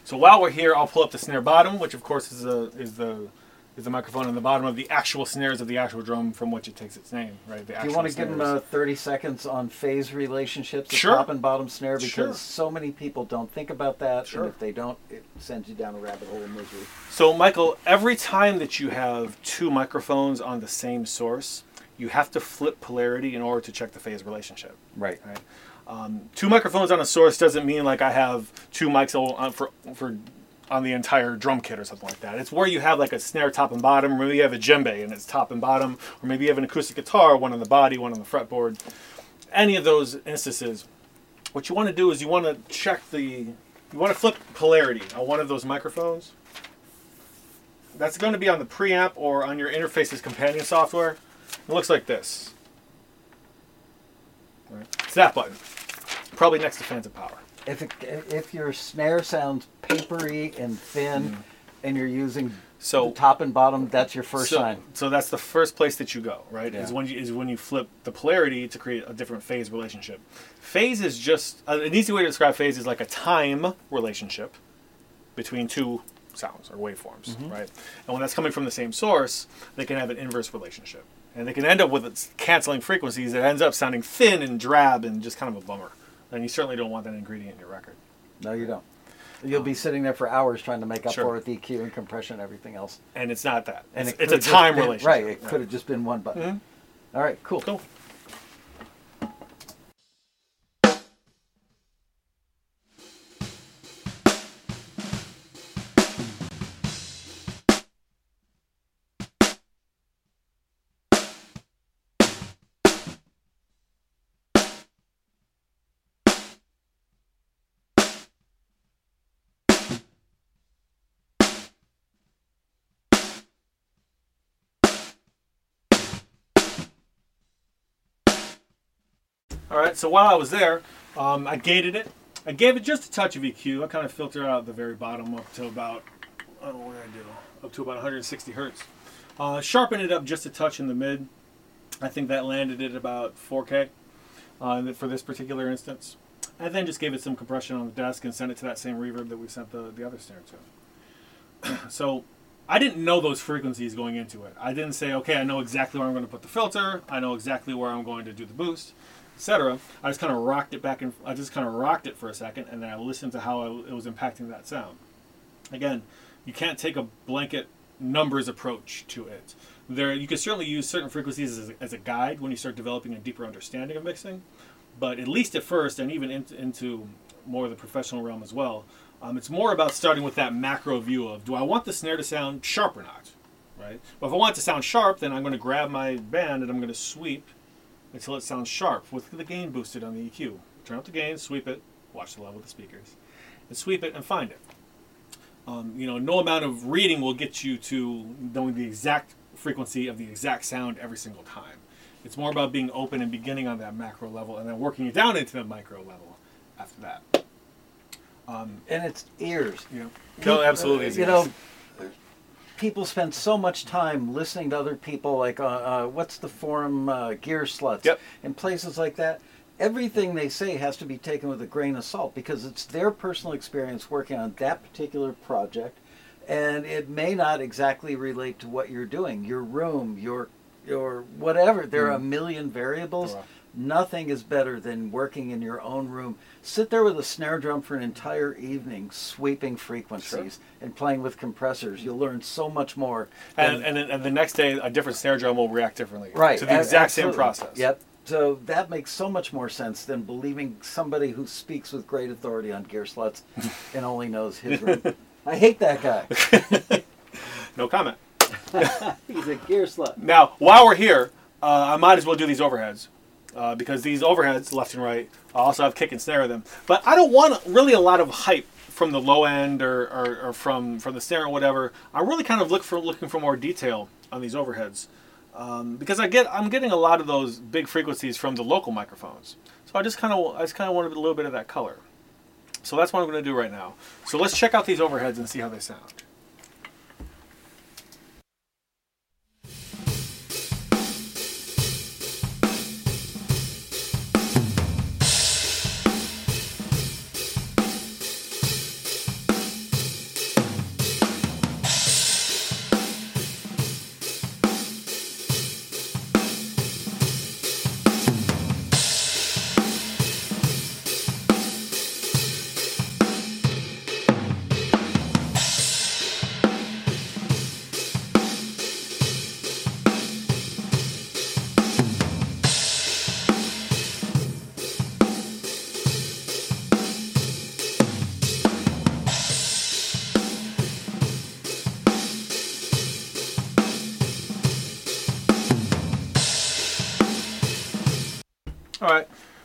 So while we're here, I'll pull up the snare bottom, which of course is the is the is the microphone in the bottom of the actual snares of the actual drum from which it takes its name, right? The Do you want to snares. give them uh, thirty seconds on phase relationships, the sure. top and bottom snare, because sure. so many people don't think about that, sure. and if they don't, it sends you down a rabbit hole of misery. So Michael, every time that you have two microphones on the same source, you have to flip polarity in order to check the phase relationship. Right. Right. Um, two microphones on a source doesn't mean like I have two mics on for for on the entire drum kit or something like that. It's where you have like a snare top and bottom, or maybe you have a djembe and it's top and bottom, or maybe you have an acoustic guitar, one on the body, one on the fretboard. Any of those instances, what you want to do is you want to check the, you want to flip polarity on one of those microphones. That's going to be on the preamp or on your interface's companion software. It looks like this. It's that button. Probably next to Fans of Power. If, it, if your snare sounds papery and thin mm. and you're using so, the top and bottom, that's your first so, sign. So that's the first place that you go, right? Yeah. Is, when you, is when you flip the polarity to create a different phase relationship. Phase is just, uh, an easy way to describe phase is like a time relationship between two sounds or waveforms, mm-hmm. right? And when that's coming from the same source, they can have an inverse relationship. And they can end up with canceling frequencies that ends up sounding thin and drab and just kind of a bummer. And you certainly don't want that ingredient in your record. No, you don't. You'll um, be sitting there for hours trying to make up sure. for it with E Q and compression and everything else. And it's not that. And It's, it it's a time been, relationship. Right. It right. could have just been one button. Mm-hmm. All right, cool. Cool. All right, so while I was there, um, I gated it. I gave it just a touch of E Q. I kind of filtered out the very bottom up to about, I don't know what I do, up to about one hundred sixty hertz. Uh, sharpened it up just a touch in the mid. I think that landed at about four K uh, for this particular instance. And then just gave it some compression on the desk and sent it to that same reverb that we sent the, the other snare to. So I didn't know those frequencies going into it. I didn't say, okay, I know exactly where I'm going to put the filter. I know exactly where I'm going to do the boost, et cetera. I just kind of rocked it back and I just kind of rocked it for a second, and then I listened to how it was impacting that sound. Again, you can't take a blanket numbers approach to it. There, you can certainly use certain frequencies as a, as a guide when you start developing a deeper understanding of mixing, but at least at first, and even in, into more of the professional realm as well, um, it's more about starting with that macro view of, do I want the snare to sound sharp or not? Right? Well, if I want it to sound sharp, then I'm going to grab my band and I'm going to sweep until it sounds sharp with the gain boosted on the E Q. Turn up the gain, sweep it, watch the level of the speakers, and sweep it and find it. Um, you know, no amount of reading will get you to knowing the exact frequency of the exact sound every single time. It's more about being open and beginning on that macro level and then working it down into the micro level after that. Um, and it's ears. You know, no, absolutely. It's ears. You know, people spend so much time listening to other people, like uh, uh, what's the forum, uh, Gear Sluts, yep. and places like that. Everything they say has to be taken with a grain of salt because it's their personal experience working on that particular project, and it may not exactly relate to what you're doing, your room, your your whatever. There mm. are a million variables. Wow. Nothing is better than working in your own room. Sit there with a snare drum for an entire evening, sweeping frequencies sure. and playing with compressors. You'll learn so much more. And, and, and the next day, a different snare drum will react differently. Right. To the exact absolutely. Same process. Yep. So that makes so much more sense than believing somebody who speaks with great authority on Gear Sluts and only knows his room. I hate that guy. No comment. He's a gear slut. Now, while we're here, uh, I might as well do these overheads. Uh, because these overheads, left and right, also have kick and snare in them. But I don't want really a lot of hype from the low end or, or, or from, from the snare or whatever. I really kind of look for looking for more detail on these overheads. Um, because I get, I'm getting a lot of those big frequencies from the local microphones. So I just kind of, I just kind of wanted a little bit of that color. So that's what I'm going to do right now. So let's check out these overheads and see how they sound.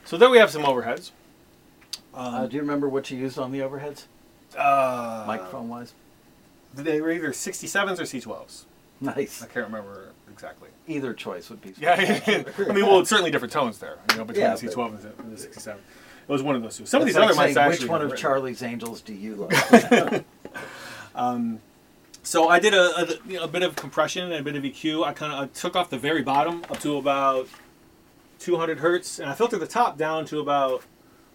So there we have some overheads. Um, uh, do you remember what you used on the overheads? Uh, Microphone-wise? They were either sixty-sevens or C twelves. Nice. I can't remember exactly. Either choice would be. Yeah, I mean, well, it's certainly different tones there, you know, between yeah, the C twelve and the, and the sixty-seven. It was one of those two. Some of these like other ones actually. Which one of Charlie's Angels do you like? um, so I did a, a, you know, a bit of compression and a bit of E Q. I kind of took off the very bottom up to about two hundred hertz, and I filtered the top down to about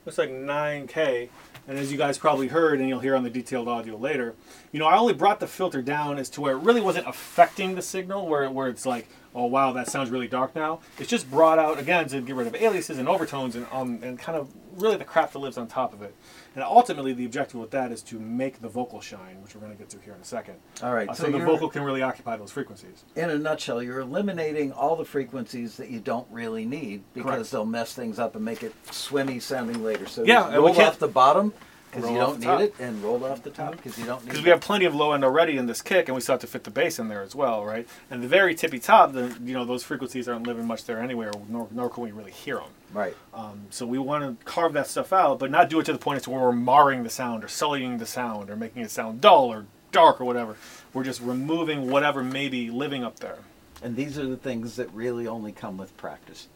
looks like nine K. And as you guys probably heard, and you'll hear on the detailed audio later, you know, I only brought the filter down as to where it really wasn't affecting the signal, where, where it's like, oh, wow, that sounds really dark now. It's just brought out, again, to get rid of aliases and overtones and, um, and kind of really the crap that lives on top of it. And ultimately, the objective with that is to make the vocal shine, which we're going to get to here in a second. All right. Uh, so so the vocal can really occupy those frequencies. In a nutshell, you're eliminating all the frequencies that you don't really need because Correct. They'll mess things up and make it swimmy sounding later. So yeah, roll and we off the bottom because you don't need it, and roll off the top because you don't need it. Because we have plenty of low end already in this kick, and we still have to fit the bass in there as well, right? And the very tippy top, the, you know, those frequencies aren't living much there anywhere, nor, nor can we really hear them. Right. Um, so we want to carve that stuff out, but not do it to the point it's where we're marring the sound or sullying the sound or making it sound dull or dark or whatever. We're just removing whatever may be living up there. And these are the things that really only come with practice.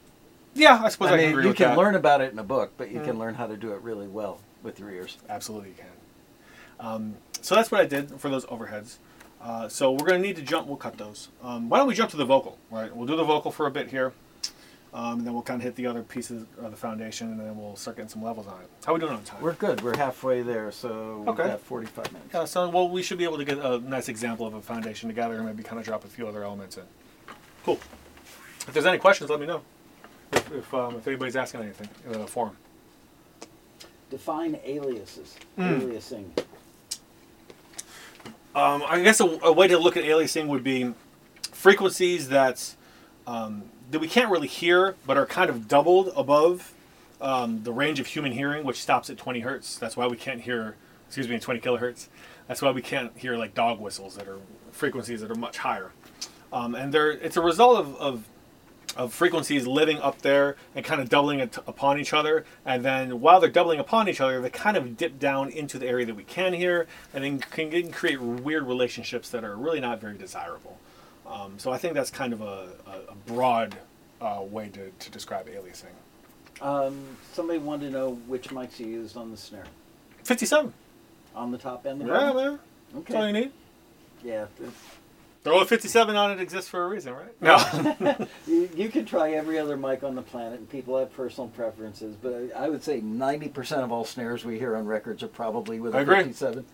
Yeah, I suppose I, I mean, can agree with that. You can learn about it in a book, but you mm. can learn how to do it really well with your ears. Absolutely you can. Um, so that's what I did for those overheads. Uh, so we're going to need to jump. We'll cut those. Um, why don't we jump to the vocal, right? We'll do the vocal for a bit here. Um, and then we'll kind of hit the other pieces of the foundation, and then we'll start getting some levels on it. How are we doing on time? We're good. We're halfway there, so we've okay. got forty-five minutes. Yeah, so well, we should be able to get a nice example of a foundation together and maybe kind of drop a few other elements in. Cool. If there's any questions, let me know. If, if, um, if anybody's asking anything in the forum. Define aliases. Mm. Aliasing. Um, I guess a, a way to look at aliasing would be frequencies that's... Um, that we can't really hear, but are kind of doubled above um, the range of human hearing, which stops at twenty hertz. That's why we can't hear, excuse me, twenty kilohertz. That's why we can't hear like dog whistles that are frequencies that are much higher. Um, and they're, it's a result of, of, of frequencies living up there and kind of doubling it upon each other. And then while they're doubling upon each other, they kind of dip down into the area that we can hear, and then can, can create weird relationships that are really not very desirable. Um, so I think that's kind of a, a, a broad uh, way to, to describe aliasing. Um, somebody wanted to know which mics you used on the snare. fifty-seven. On the top end of the Yeah, bottom? Man. Okay. That's all you need. Yeah. Throw a fifty-seven on it, exists for a reason, right? No. you, you can try every other mic on the planet, and people have personal preferences, but I, I would say ninety percent of all snares we hear on records are probably with a fifty-seven.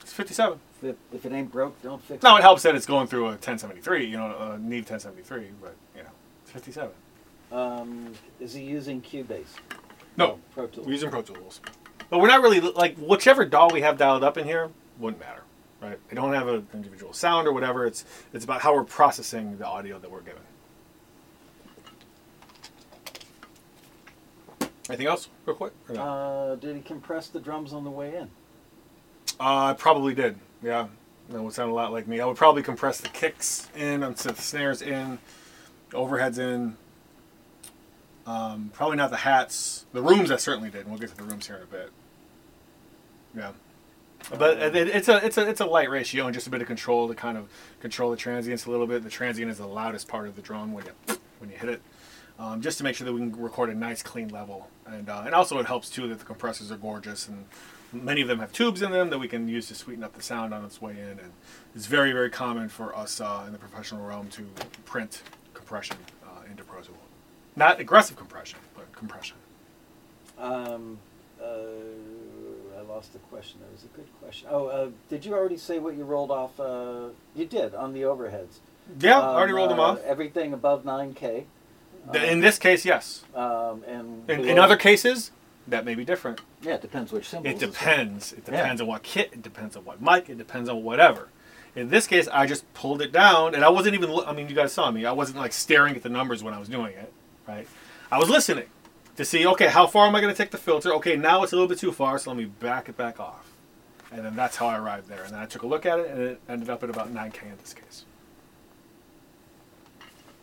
It's fifty-seven. If, if it ain't broke, don't fix it. No, it helps that it's going through a ten seventy-three, you know, a Neve ten seventy-three, but, you know, it's fifty-seven. Um, is he using Cubase? No, Pro Tools. We're using Pro Tools. But we're not really, like, whichever D A W we have dialed up in here wouldn't matter, right? They don't have an individual sound or whatever. It's, it's about how we're processing the audio that we're given. Anything else real quick? Or no? uh, did he compress the drums on the way in? I uh, probably did, yeah. That would sound a lot like me. I would probably compress the kicks in, and the snares in, overheads in. Um, probably not the hats. The rooms I certainly did, and we'll get to the rooms here in a bit. Yeah, but it, it's a it's a it's a light ratio and just a bit of control to kind of control the transients a little bit. The transient is the loudest part of the drum when you when you hit it. Um, just to make sure that we can record a nice clean level, and uh, and also it helps too that the compressors are gorgeous and. Many of them have tubes in them that we can use to sweeten up the sound on its way in, and it's very, very common for us uh, in the professional realm to print compression uh, into Pro Tools. Not aggressive compression, but compression. Um, uh, I lost the question. That was a good question. Oh, uh, did you already say what you rolled off? Uh, you did, on the overheads. Yeah, um, I already rolled uh, them off. Everything above nine K. Um, in this case, yes. Um, and in, in other cases... That may be different. Yeah, it depends which symbol. It depends. It depends yeah. on what kit. It depends on what mic. It depends on whatever. In this case, I just pulled it down, and I wasn't even. I mean, you guys saw me. I wasn't like staring at the numbers when I was doing it, right? I was listening to see. Okay, how far am I going to take the filter? Okay, now it's a little bit too far, so let me back it back off, and then that's how I arrived there. And then I took a look at it, and it ended up at about nine K in this case.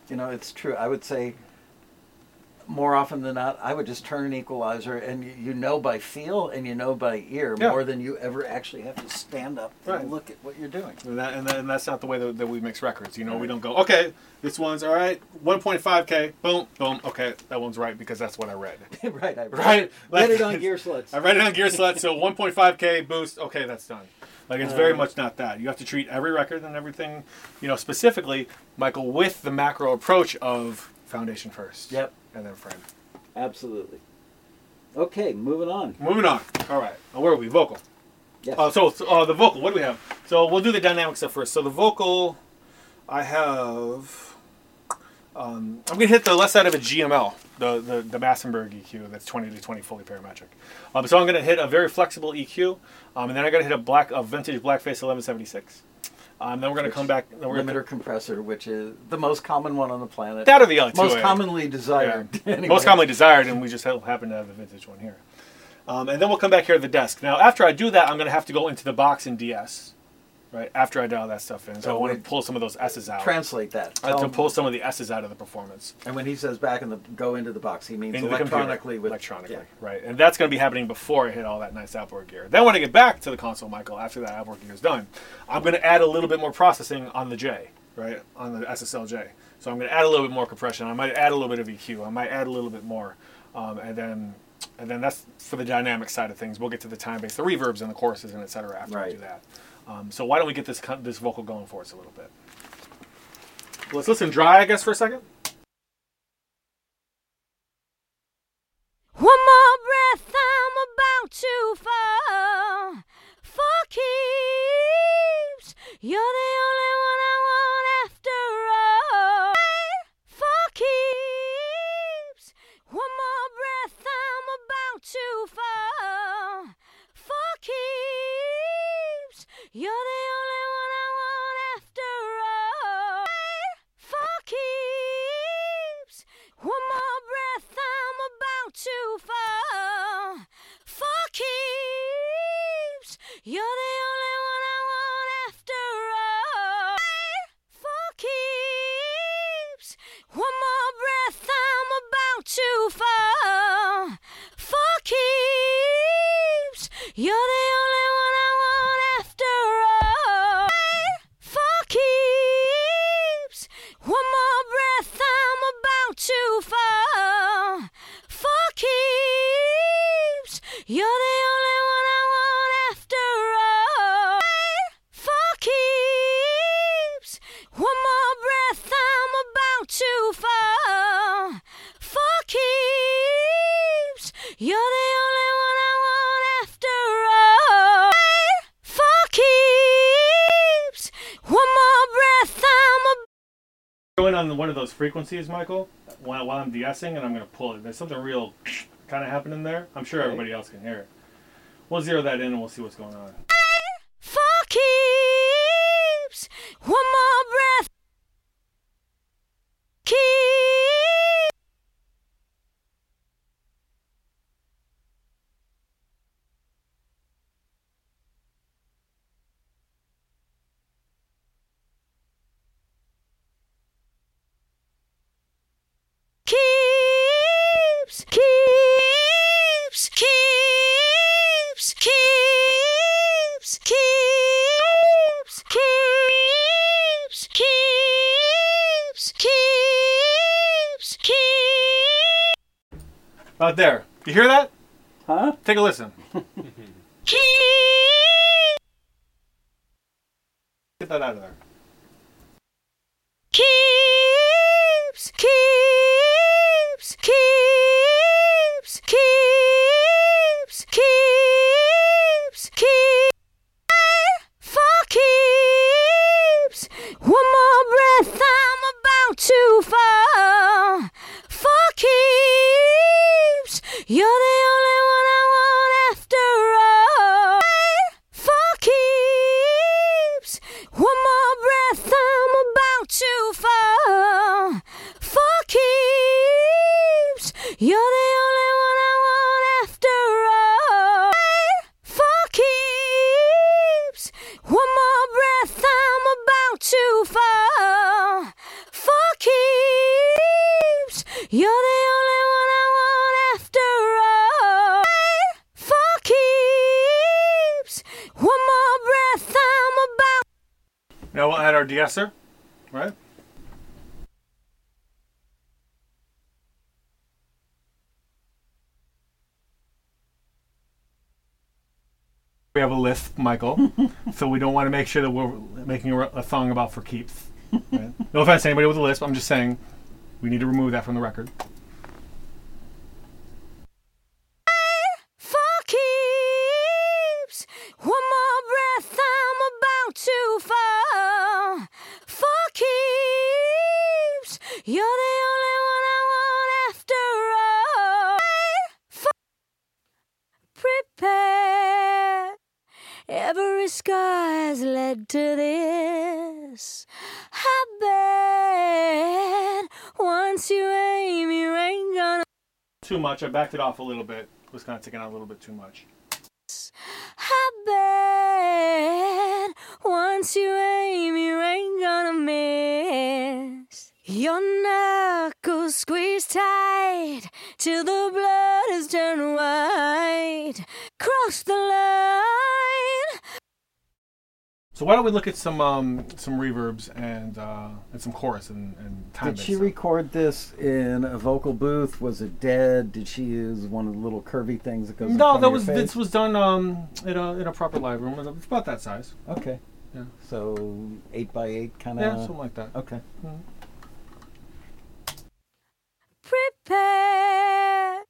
You know, it's true. I would say. more often than not, I would just turn an equalizer, and you, you know by feel and you know by ear yeah. more than you ever actually have to stand up right. and look at what you're doing. And, that, and, that, and that's not the way that, that we mix records. You know, right. we don't go, okay, this one's all right, one point five K, boom, boom, okay, that one's right because that's what I read. right, I read right? it. Like, read it on Gear Sluts. I read it on Gear Sluts, so one point five K boost, okay, that's done. Like, it's very much not that. You have to treat every record and everything, you know, specifically, Michael, with the macro approach of foundation first. Yep. And then frame. Absolutely. Okay, moving on. Moving on. All right. Now, where are we? Vocal. Yes. Uh, so, uh, the vocal, what do we have? So, we'll do the dynamic stuff first. So, the vocal, I have, um, I'm going to hit the left side of a G M L, the, the, the Massenburg E Q that's twenty to twenty fully parametric. Um, so, I'm going to hit a very flexible E Q. Um, and then I got to hit a black, a vintage Blackface eleven seventy-six. Um, then we're going to come back. Then we're limiter gonna... compressor, which is the most common one on the planet. That or the L two A. Most commonly desired. Yeah. Anyway. Most commonly desired, and we just happen to have the vintage one here. Um, and then we'll come back here to the desk. Now, after I do that, I'm going to have to go into the box in D S, right? After I dial that stuff in. So, so I want to pull some of those S's out. Translate that. I have to pull some of the S's out of the performance. And when he says back in the go into the box, he means into electronically. With, electronically, yeah. right. And that's going to be happening before I hit all that nice outboard gear. Then when I get back to the console, Michael, after that outboard gear is done, I'm going to add a little bit more processing on the J, right? On the S S L J. So I'm going to add a little bit more compression. I might add a little bit of E Q. I might add a little bit more. Um, and then... And then that's for the dynamic side of things. We'll get to the time-based, the reverbs and the choruses and et cetera after right. we do that. Um, so why don't we get this this vocal going for us a little bit? Let's listen dry, I guess, for a second. One more breath, I'm about to fall. For keeps, you're the only one I want after all. For keeps, one more breath, I'm about to fall. For keeps, you're the only one I want after all. For keeps, one more breath, I'm about to fall. For keeps, you're the only one I want after all. For keeps, one more breath, I'm about to fall. For keeps, you're the only one I want after all. For keeps, one more breath, I'm about to fall. For keeps, you're the only one I want after all. For keeps, one more breath, I'm about to fall. For keeps, you're the only one I want after all. For keeps, one more breath, I'm a... Going on one of those frequencies, Michael, while, while I'm DSing, and I'm going to pull it. There's something real kind of happening there. I'm sure everybody else can hear it. We'll zero that in and we'll see what's going on. For keeps, one more breath. Keeps. Keeps, keeps, keeps, keeps, keeps, keeps, keeps, keeps, keeps. Out there, you hear that? Huh? Take a listen. Keeps. Get that out of there. Keeps, keeps, keeps, keeps, keeps, keeps. For keeps, one more breath, I'm about to fall. For keeps, you're the only one I want after all. For keeps, one more breath, I'm about to fall. For keeps, you're the only one I want after all. For keeps, one more breath, I'm about to fall. For keeps, you're the only one de-esser, right? We have a lisp, Michael, so we don't want to make sure that we're making a, a song about for keeps. Right? No offense to anybody with a lisp, I'm just saying we need to remove that from the record. For keeps, one more breath, I'm about to fall. For keeps, you're the only one I want after all. For prepare. Every scar has led to this. I bet once you aim, you ain't gonna. Too much. I backed it off a little bit. It was kind of taking out a little bit too much. I bet once you aim, you ain't gonna miss. Your knuckles squeeze tight till the blood has turned white. Cross the line. So why don't we look at some um, some reverbs and uh, and some chorus and, and time. Did she stuff. record this in a vocal booth? Was it dead? Did she use one of the little curvy things that goes? No, in that was face? This was done um, in a in a proper live room. It's about that size. Okay. Yeah. So eight by eight kind of. Yeah, something like that. Okay. Mm-hmm. Prepare.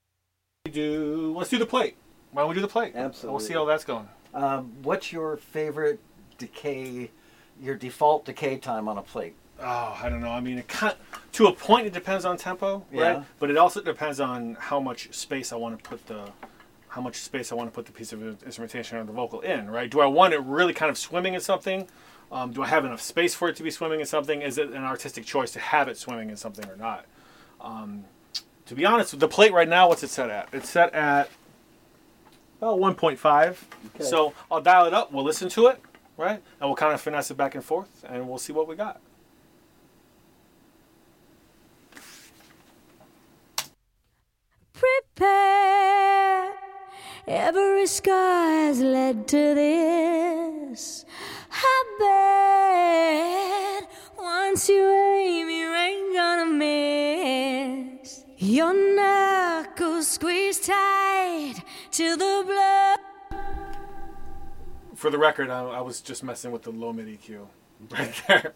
We do. Let's do the plate. Why don't we do the plate? Absolutely. We'll see how that's going. Um, what's your favorite decay, your default decay time on a plate? Oh, I don't know. I mean, it kind of, to a point, it depends on tempo, yeah. right? But it also depends on how much space I want to put the, how much space I want to put the piece of instrumentation or the vocal in, right? Do I want it really kind of swimming in something? Um, do I have enough space for it to be swimming in something? Is it an artistic choice to have it swimming in something or not? Um, to be honest, the plate right now, what's it set at? It's set at about one point five. Okay. So I'll dial it up. We'll listen to it. Right? And we'll kind of finesse it back and forth, and we'll see what we got. Prepare. Every scar has led to this. I bet once you aim, you ain't gonna miss. Your knuckles squeeze tight till the blood. For the record, I, I was just messing with the low mid E Q right there.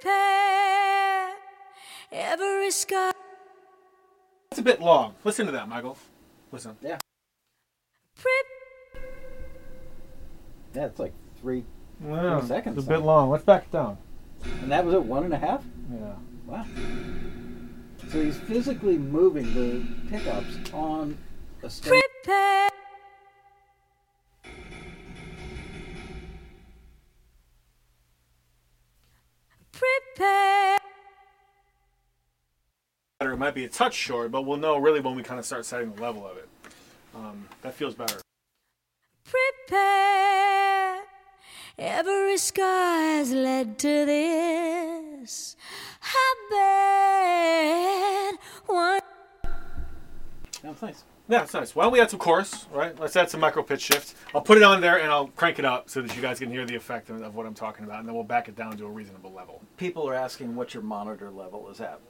Prepare every scar. It's a bit long. Listen to that, Michael. Listen. Yeah. Prep. Yeah, it's like three, yeah, three seconds. It's a bit long. Let's back it down. And that was at one and a half? Yeah. Wow. So he's physically moving the pickups on a stage. Prepare. It might be a touch short, but we'll know really when we kind of start setting the level of it. Um, that feels better. Prepare. Every scar has led to this. I bet one. That's nice. Yeah, it's nice. Why don't we add some chorus, right? Let's add some micro pitch shift. I'll put it on there and I'll crank it up so that you guys can hear the effect of, of what I'm talking about, and then we'll back it down to a reasonable level. People are asking what your monitor level is at,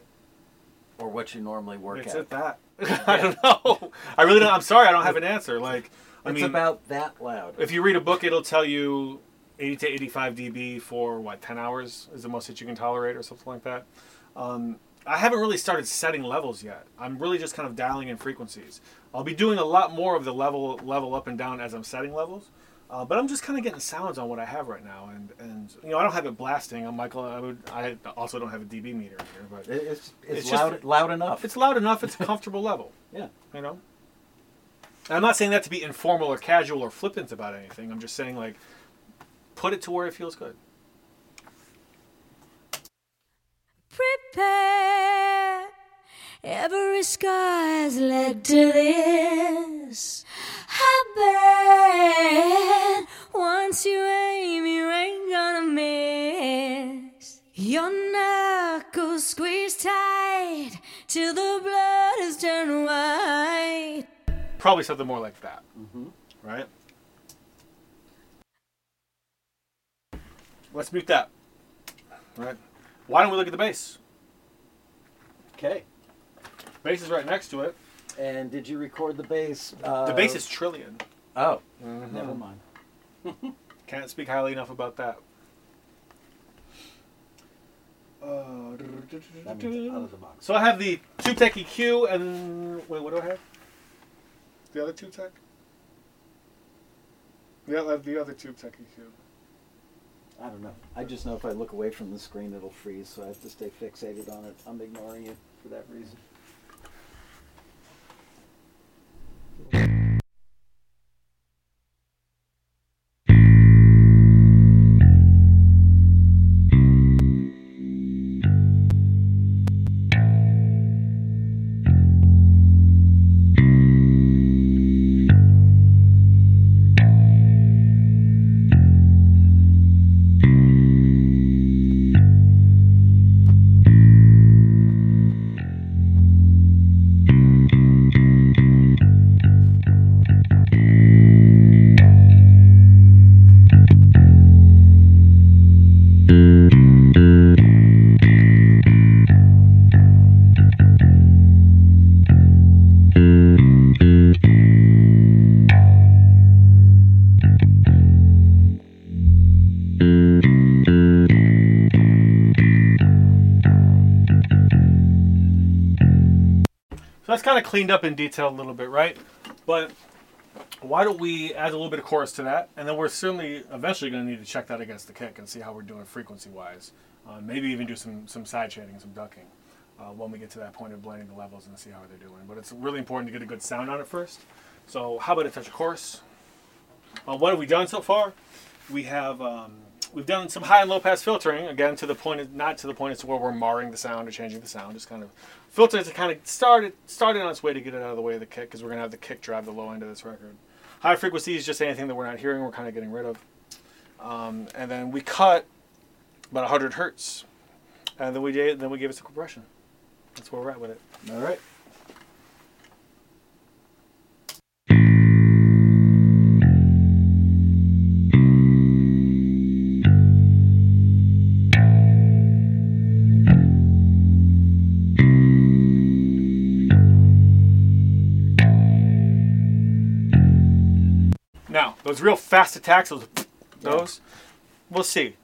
or what you normally work it's at. It's at that. I don't know. I really don't. I'm sorry, I don't have an answer. Like, I it's mean, about that loud. If you read a book, it'll tell you eighty to eighty-five D B for, what, ten hours is the most that you can tolerate or something like that. Um, I haven't really started setting levels yet. I'm really just kind of dialing in frequencies. I'll be doing a lot more of the level level up and down as I'm setting levels, uh, but I'm just kind of getting sounds on what I have right now. And, and you know, I don't have it blasting. I'm Michael. I, would, I also don't have a D B meter in here, but it's it's, it's loud just, loud enough. It's loud enough. It's a comfortable level. Yeah, you know. And I'm not saying that to be informal or casual or flippant about anything. I'm just saying, like, put it to where it feels good. Prepare. Every scar has led to this. I bet once you aim, you ain't gonna miss. Your knuckles squeeze tight till the blood has turned white. Probably something more like that, mm-hmm. right? Let's mute that. All right. Why don't we look at the bass? Okay. Bass is right next to it. And did you record the bass? Uh, the bass is Trillion. Oh, mm-hmm. Never mind. Can't speak highly enough about that. Uh, that means out of the box. So I have the TubeTech E Q and wait, what do I have? The other TubeTech? Yeah, I have the other TubeTech E Q. I don't know. I just know if I look away from the screen, it'll freeze, so I have to stay fixated on it. I'm ignoring it for that reason. Kind of cleaned up in detail a little bit, right? But why don't we add a little bit of chorus to that, and then we're certainly eventually going to need to check that against the kick and see how we're doing frequency wise. Uh, maybe even do some some side shading, some ducking uh, when we get to that point of blending the levels and see how they're doing. But it's really important to get a good sound on it first. So how about a touch of chorus? Uh, what have we done so far? We have um, we've done some high and low pass filtering, again to the point of, not to the point it's where we're marring the sound or changing the sound, just kind of filters to kind of start it, start it on its way to get it out of the way of the kick, because we're going to have the kick drive the low end of this record. High frequency is just anything that we're not hearing, we're kind of getting rid of. Um, and then we cut about one hundred hertz, and then we did, then we gave it some compression. That's where we're at with it. All right. Those real fast attacks, those, those. Yeah. We'll see.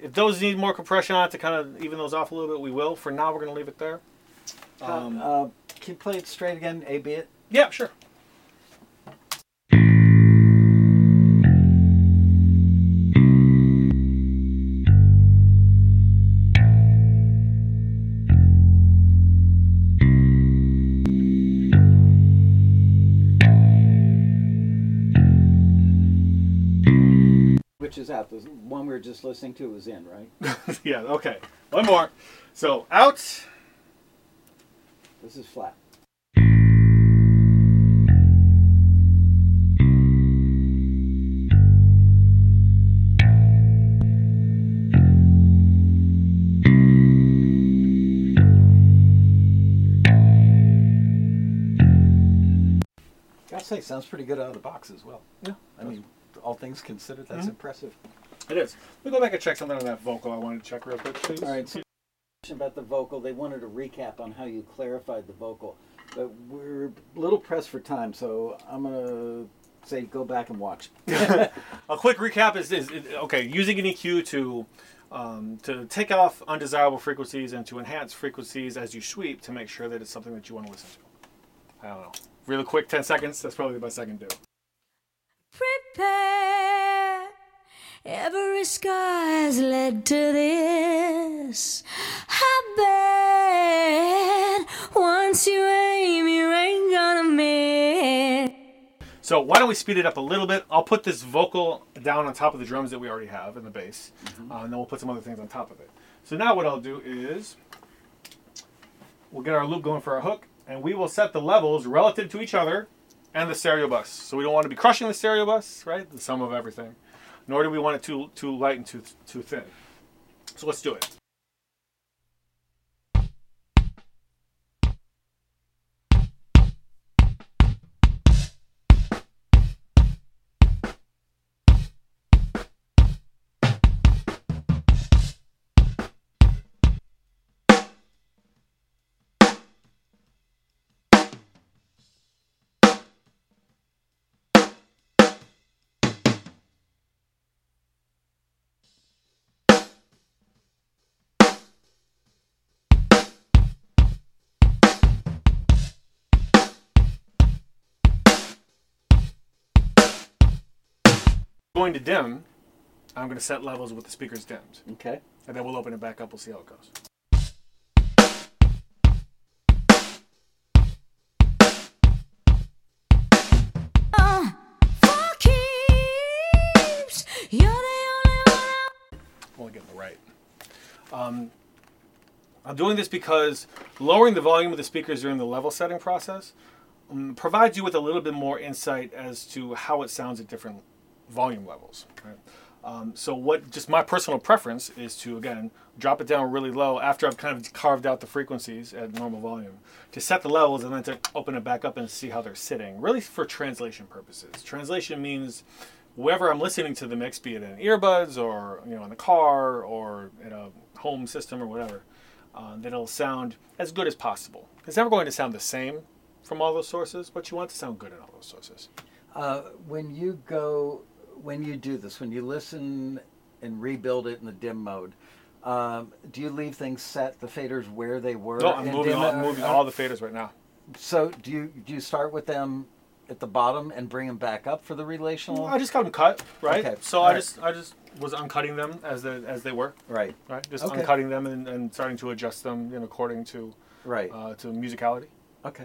If those need more compression on it to kind of even those off a little bit, we will. For now, we're going to leave it there. Um, uh, uh, can you play it straight again, A, B it? Yeah, sure. Is out. The one we were just listening to was in, right? Yeah, okay. One more. So, out. This is flat. Gotta say, sounds pretty good out of the box as well. Yeah. I mean, all things considered, that's mm-hmm. impressive. It is. Let me go back and check something on that vocal. I wanted to check real quick, please. All right. So about the vocal, they wanted a recap on how you clarified the vocal, but we're a little pressed for time, so I'm gonna say go back and watch. A quick recap is, is, is okay. Using an E Q to um, to take off undesirable frequencies and to enhance frequencies as you sweep to make sure that it's something that you want to listen to. I don't know. Really quick, ten seconds. That's probably the best I can do. Prepare, every scar has led to this. I bet once you aim, you ain't gonna miss. So why don't we speed it up a little bit? I'll put this vocal down on top of the drums that we already have and the bass, mm-hmm. uh, and then we'll put some other things on top of it. So now what I'll do is we'll get our loop going for our hook, and we will set the levels relative to each other and the stereo bus. So we don't want to be crushing the stereo bus, right? The sum of everything. Nor do we want it too too light and too too thin. So let's do it. going to dim, I'm going to set levels with the speaker's dimmed. Okay. And then we'll open it back up. We'll see how it goes. Only getting the right. Um, I'm doing this because lowering the volume of the speakers during the level setting process um, provides you with a little bit more insight as to how it sounds at different volume levels. Right? Um, so what just my personal preference is to, again, drop it down really low after I've kind of carved out the frequencies at normal volume to set the levels and then to open it back up and see how they're sitting, really for translation purposes. Translation means wherever I'm listening to the mix, be it in earbuds or, you know, in the car or in a home system or whatever, uh, that it'll sound as good as possible. It's never going to sound the same from all those sources, but you want it to sound good in all those sources. Uh, when you go... When you do this, when you listen and rebuild it in the dim mode, um, do you leave things set, the faders where they were? No, I'm moving, all, I'm moving all the faders right now. So do you do you start with them at the bottom and bring them back up for the relational? I just got them cut, right? Okay. So all I right. just I just was uncutting them as the as they were. Right. Right. Just okay. uncutting them and, and starting to adjust them in according to right uh, to musicality. Okay.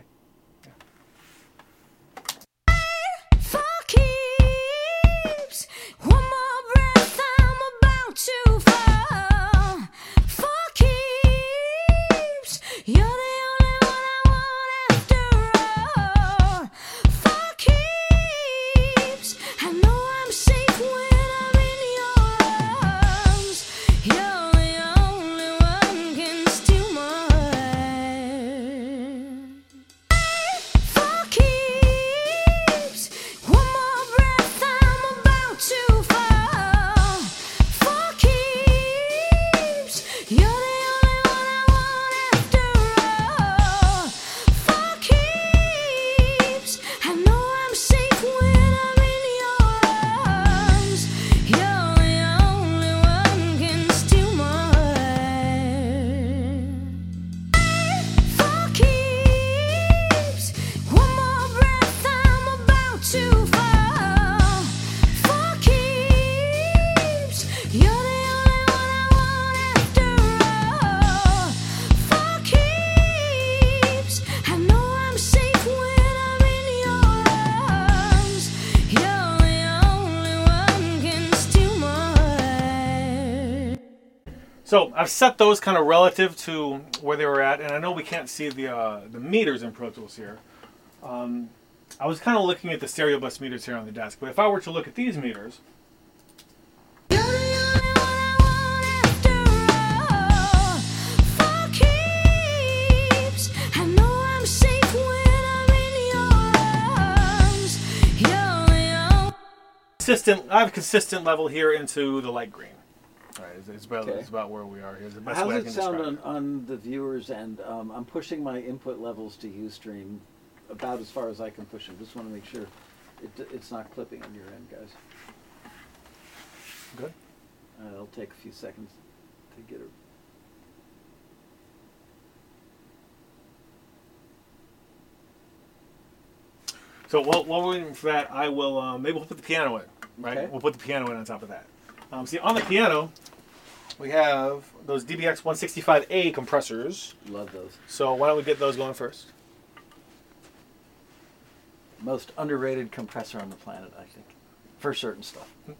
So I've set those kind of relative to where they were at, and I know we can't see the uh, the meters in Pro Tools here. Um, I was kind of looking at the stereo bus meters here on the desk, but if I were to look at these meters, consistent. I have a consistent level here into the light green. All right, it's, it's, about, okay. it's about where we are here. It's the best How way does I can it sound on, it. on the viewers? And um, I'm pushing my input levels to Ustream about as far as I can push them. Just want to make sure it, it's not clipping on your end, guys. Good. Uh, it'll take a few seconds to get it. So while, while we're waiting for that, I will um, maybe we'll put the piano in. Right, okay. We'll put the piano in on top of that. Um, see, on the piano, we have those D B X one sixty-five A compressors. Love those. So why don't we get those going first? Most underrated compressor on the planet, I think, for certain stuff. Hmm.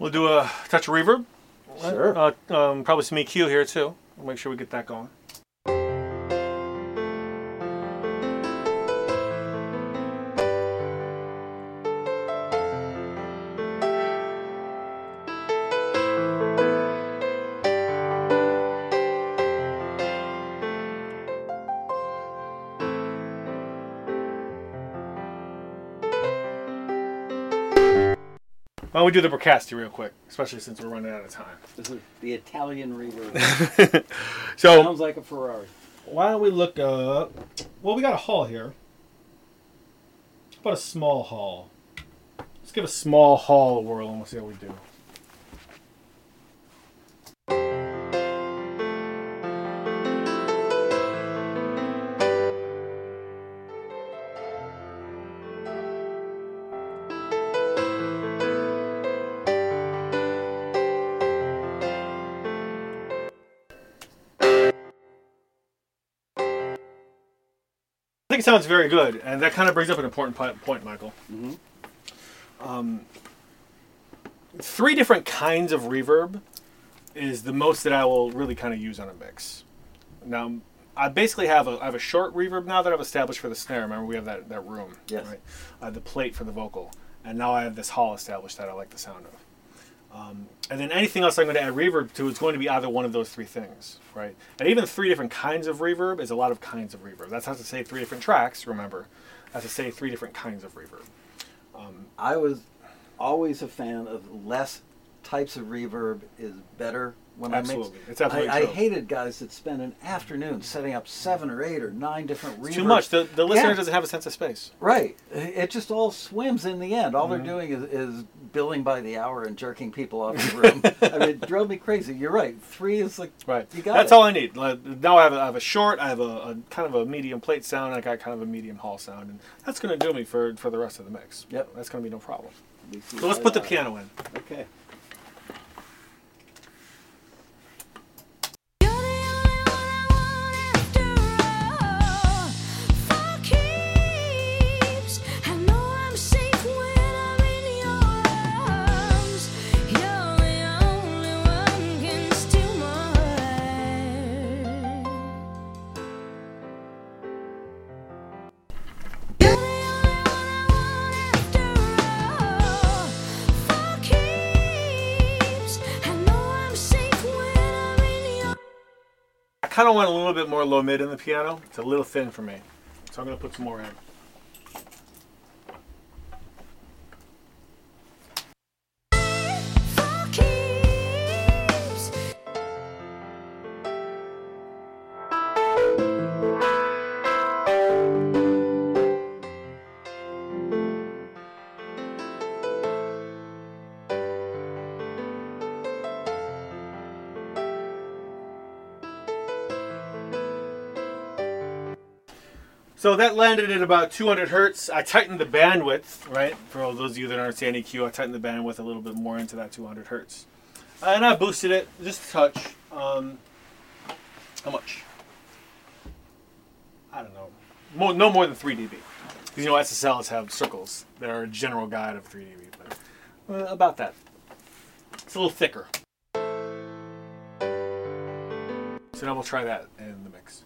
We'll do a touch of reverb. Sure. Uh, um, probably some E Q here too. We'll make sure we get that going. Why don't we do the Bricasti real quick, especially since we're running out of time. This is the Italian reverb. So sounds like a Ferrari. Why don't we look up... Well, we got a haul here. How about a small haul? Let's give a small haul a whirl and we'll see how we do. It sounds very good, and that kind of brings up an important point, Michael. Mm-hmm. Um, three different kinds of reverb is the most that I will really kind of use on a mix. Now, I basically have a I have a short reverb now that I've established for the snare. Remember, we have that that room, yes. Right? I have the plate for the vocal, and now I have this hall established that I like the sound of. Um, and then anything else I'm going to add reverb to is going to be either one of those three things, right? And even three different kinds of reverb is a lot of kinds of reverb. That's not to say three different tracks, remember. That's to say three different kinds of reverb. Um, I was always a fan of less types of reverb is better when absolutely. I mix. It's absolutely I, true. I hated guys that spend an afternoon setting up seven or eight or nine different reverbs. Too much. The, the listener yeah. doesn't have a sense of space. Right. It just all swims in the end. All mm-hmm. they're doing is, is billing by the hour and jerking people off the room. I mean, it drove me crazy. You're right. Three is like, right. you got That's it. all I need. Like, now I have, a, I have a short, I have a, a kind of a medium plate sound, I got kind of a medium hall sound, and that's going to do me for, for the rest of the mix. Yep. That's going to be no problem. So let's put the piano in. Okay. I kind of want a little bit more low mid in the piano. It's a little thin for me, so I'm going to put some more in. So that landed at about two hundred hertz. I tightened the bandwidth, right? For all those of you that understand E Q, I tightened the bandwidth a little bit more into that two hundred hertz. Uh, and I boosted it just a touch. Um, how much? I don't know. More, no more than three D B. Because, you know, S S Ls have circles. They're a general guide of three D B. But, uh, about that. It's a little thicker. So now we'll try that in the mix.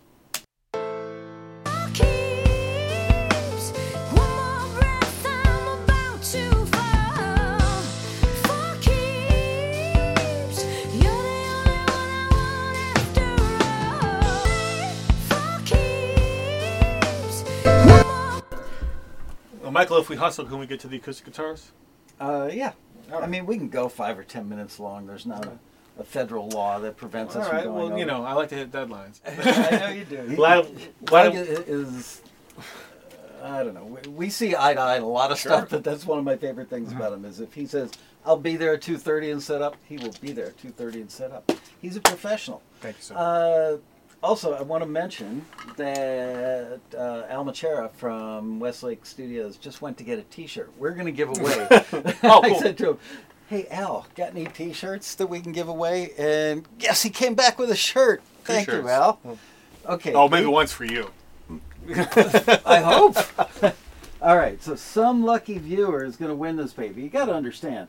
Michael, if we hustle, can we get to the acoustic guitars? Uh, yeah. Right. I mean, we can go five or ten minutes long. There's not okay. a, a federal law that prevents All us right. from going Well, over. You know, I like to hit deadlines. I know you do. Glad, glad is, uh, I don't know. We, we see eye to eye in a lot of sure. stuff, but that's one of my favorite things mm-hmm. about him is if he says, I'll be there at two thirty and set up, he will be there at two thirty and set up. He's a professional. Thank you, sir. Uh, Also, I want to mention that uh, Al Machera from Westlake Studios just went to get a T-shirt. We're going to give away. oh, I cool. said to him, hey, Al, got any T-shirts that we can give away? And yes, he came back with a shirt. T-shirts. Thank you, Al. Okay. Oh, maybe we, one's for you. I hope. All right, so some lucky viewer is going to win this baby. You got to understand.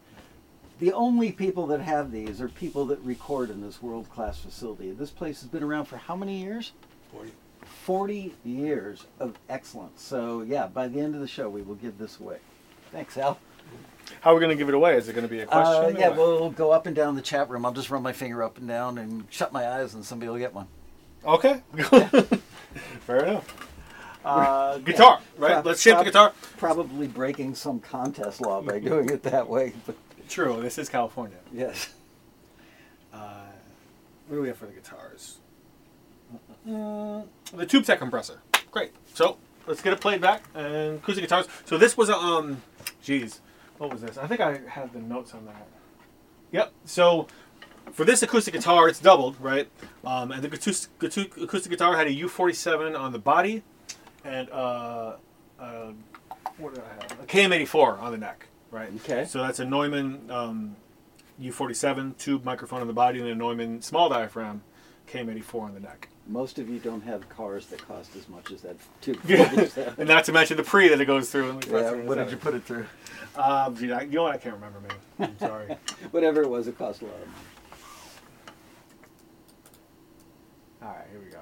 The only people that have these are people that record in this world-class facility. This place has been around for how many years? forty. forty years of excellence. So, yeah, by the end of the show, we will give this away. Thanks, Al. How are we going to give it away? Is it going to be a question? Uh, yeah, well, we'll go up and down the chat room. I'll just run my finger up and down and shut my eyes, and somebody will get one. Okay. Yeah. Fair enough. Uh, guitar, yeah. right? Pro- Let's shape the guitar. Probably breaking some contest law by doing it that way, but... True, this is California. Yes. Uh, what do we have for the guitars? Mm, the TubeTech compressor. Great. So let's get it played back and acoustic guitars. So this was a um, geez, what was this? I think I had the notes on that. Yep. So for this acoustic guitar, it's doubled, right? Um, and the acoustic guitar had a U forty-seven on the body, and uh, uh, what did I have? A K M eighty-four on the neck, right? Okay. So that's a Neumann um, U forty-seven tube microphone on the body, and a Neumann small diaphragm K M eighty-four on the neck. Most of you don't have cars that cost as much as that tube. And not to mention the pre that it goes through. And yeah, what did you put it through? Uh, you know what? I can't remember, man. I'm sorry. Whatever it was, it cost a lot of money. All right, here we go.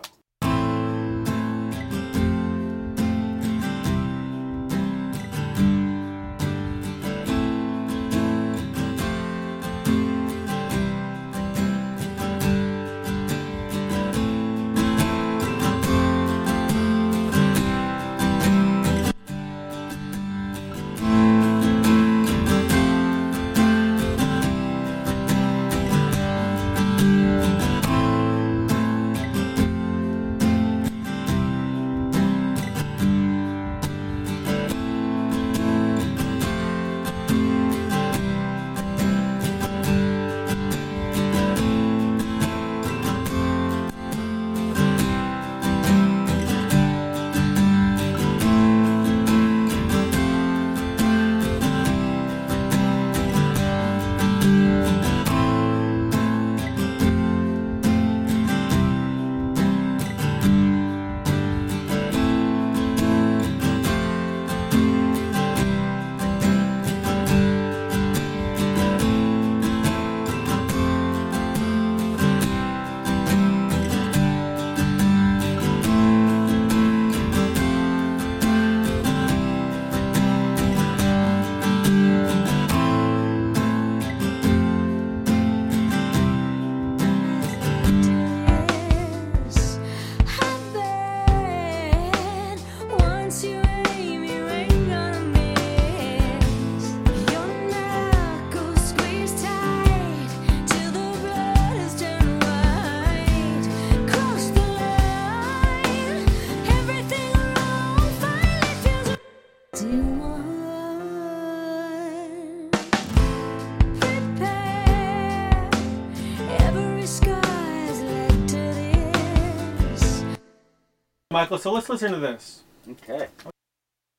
Michael, so let's listen to this. Okay.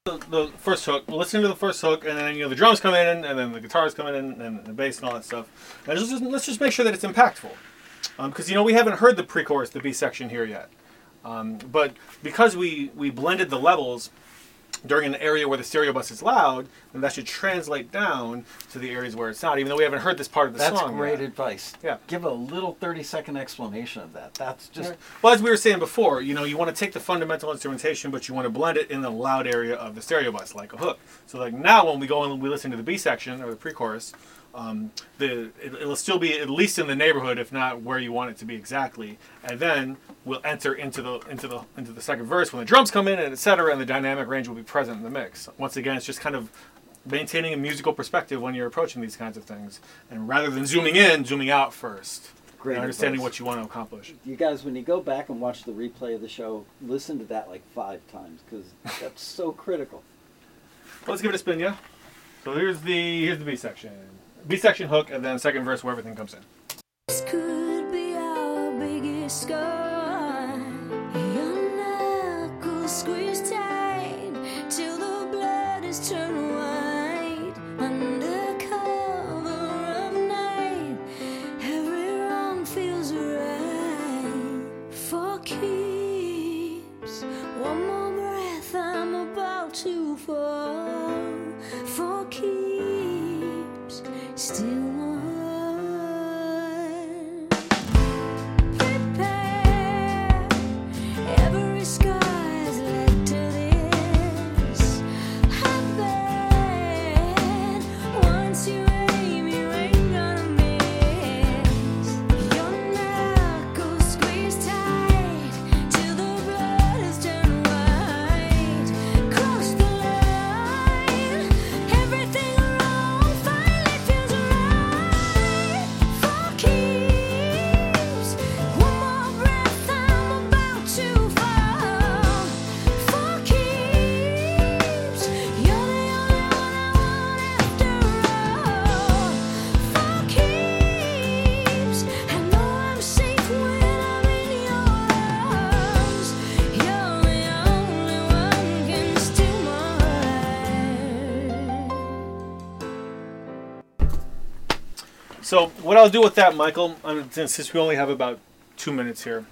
The, the first hook. We'll listen to the first hook, and then you know the drums come in, and then the guitars come in, and then the bass and all that stuff. And just, let's just make sure that it's impactful, because um, you know we haven't heard the pre-chorus, the B section here yet. Um, but because we we blended the levels during an area where the stereo bus is loud, then that should translate down to the areas where it's not, even though we haven't heard this part of the That's song. That's great yet. Advice. Yeah. Give a little thirty second explanation of that. That's just... Right. Well, as we were saying before, you know, you want to take the fundamental instrumentation, but you want to blend it in the loud area of the stereo bus, like a hook. So like now when we go and we listen to the B section, or the pre-chorus, um, the, it, it'll still be at least in the neighborhood, if not where you want it to be exactly. And then we'll enter into the into the into the second verse when the drums come in, and et cetera, and the dynamic range will be present in the mix. Once again, it's just kind of maintaining a musical perspective when you're approaching these kinds of things, and rather than zooming in, zooming out first. Great. And understanding advice. What you want to accomplish. You guys, when you go back and watch the replay of the show, listen to that like five times because that's so critical. Well, let's give it a spin, yeah. So here's the here's the B section. B section, hook, and then second verse where everything comes in. This could be our biggest score. Your knuckles squeeze tight till the blood is turned white. Under cover of night, every wrong feels right. For keeps, one more breath, I'm about to fall. For keeps. Still on. Prepare. Every sky's led to this. I've been. Once you aim, you ain't gonna miss. Your knuckles squeeze tight till the blood is turned white. Cross the line. So what I'll do with that, Michael, um, since we only have about two minutes here,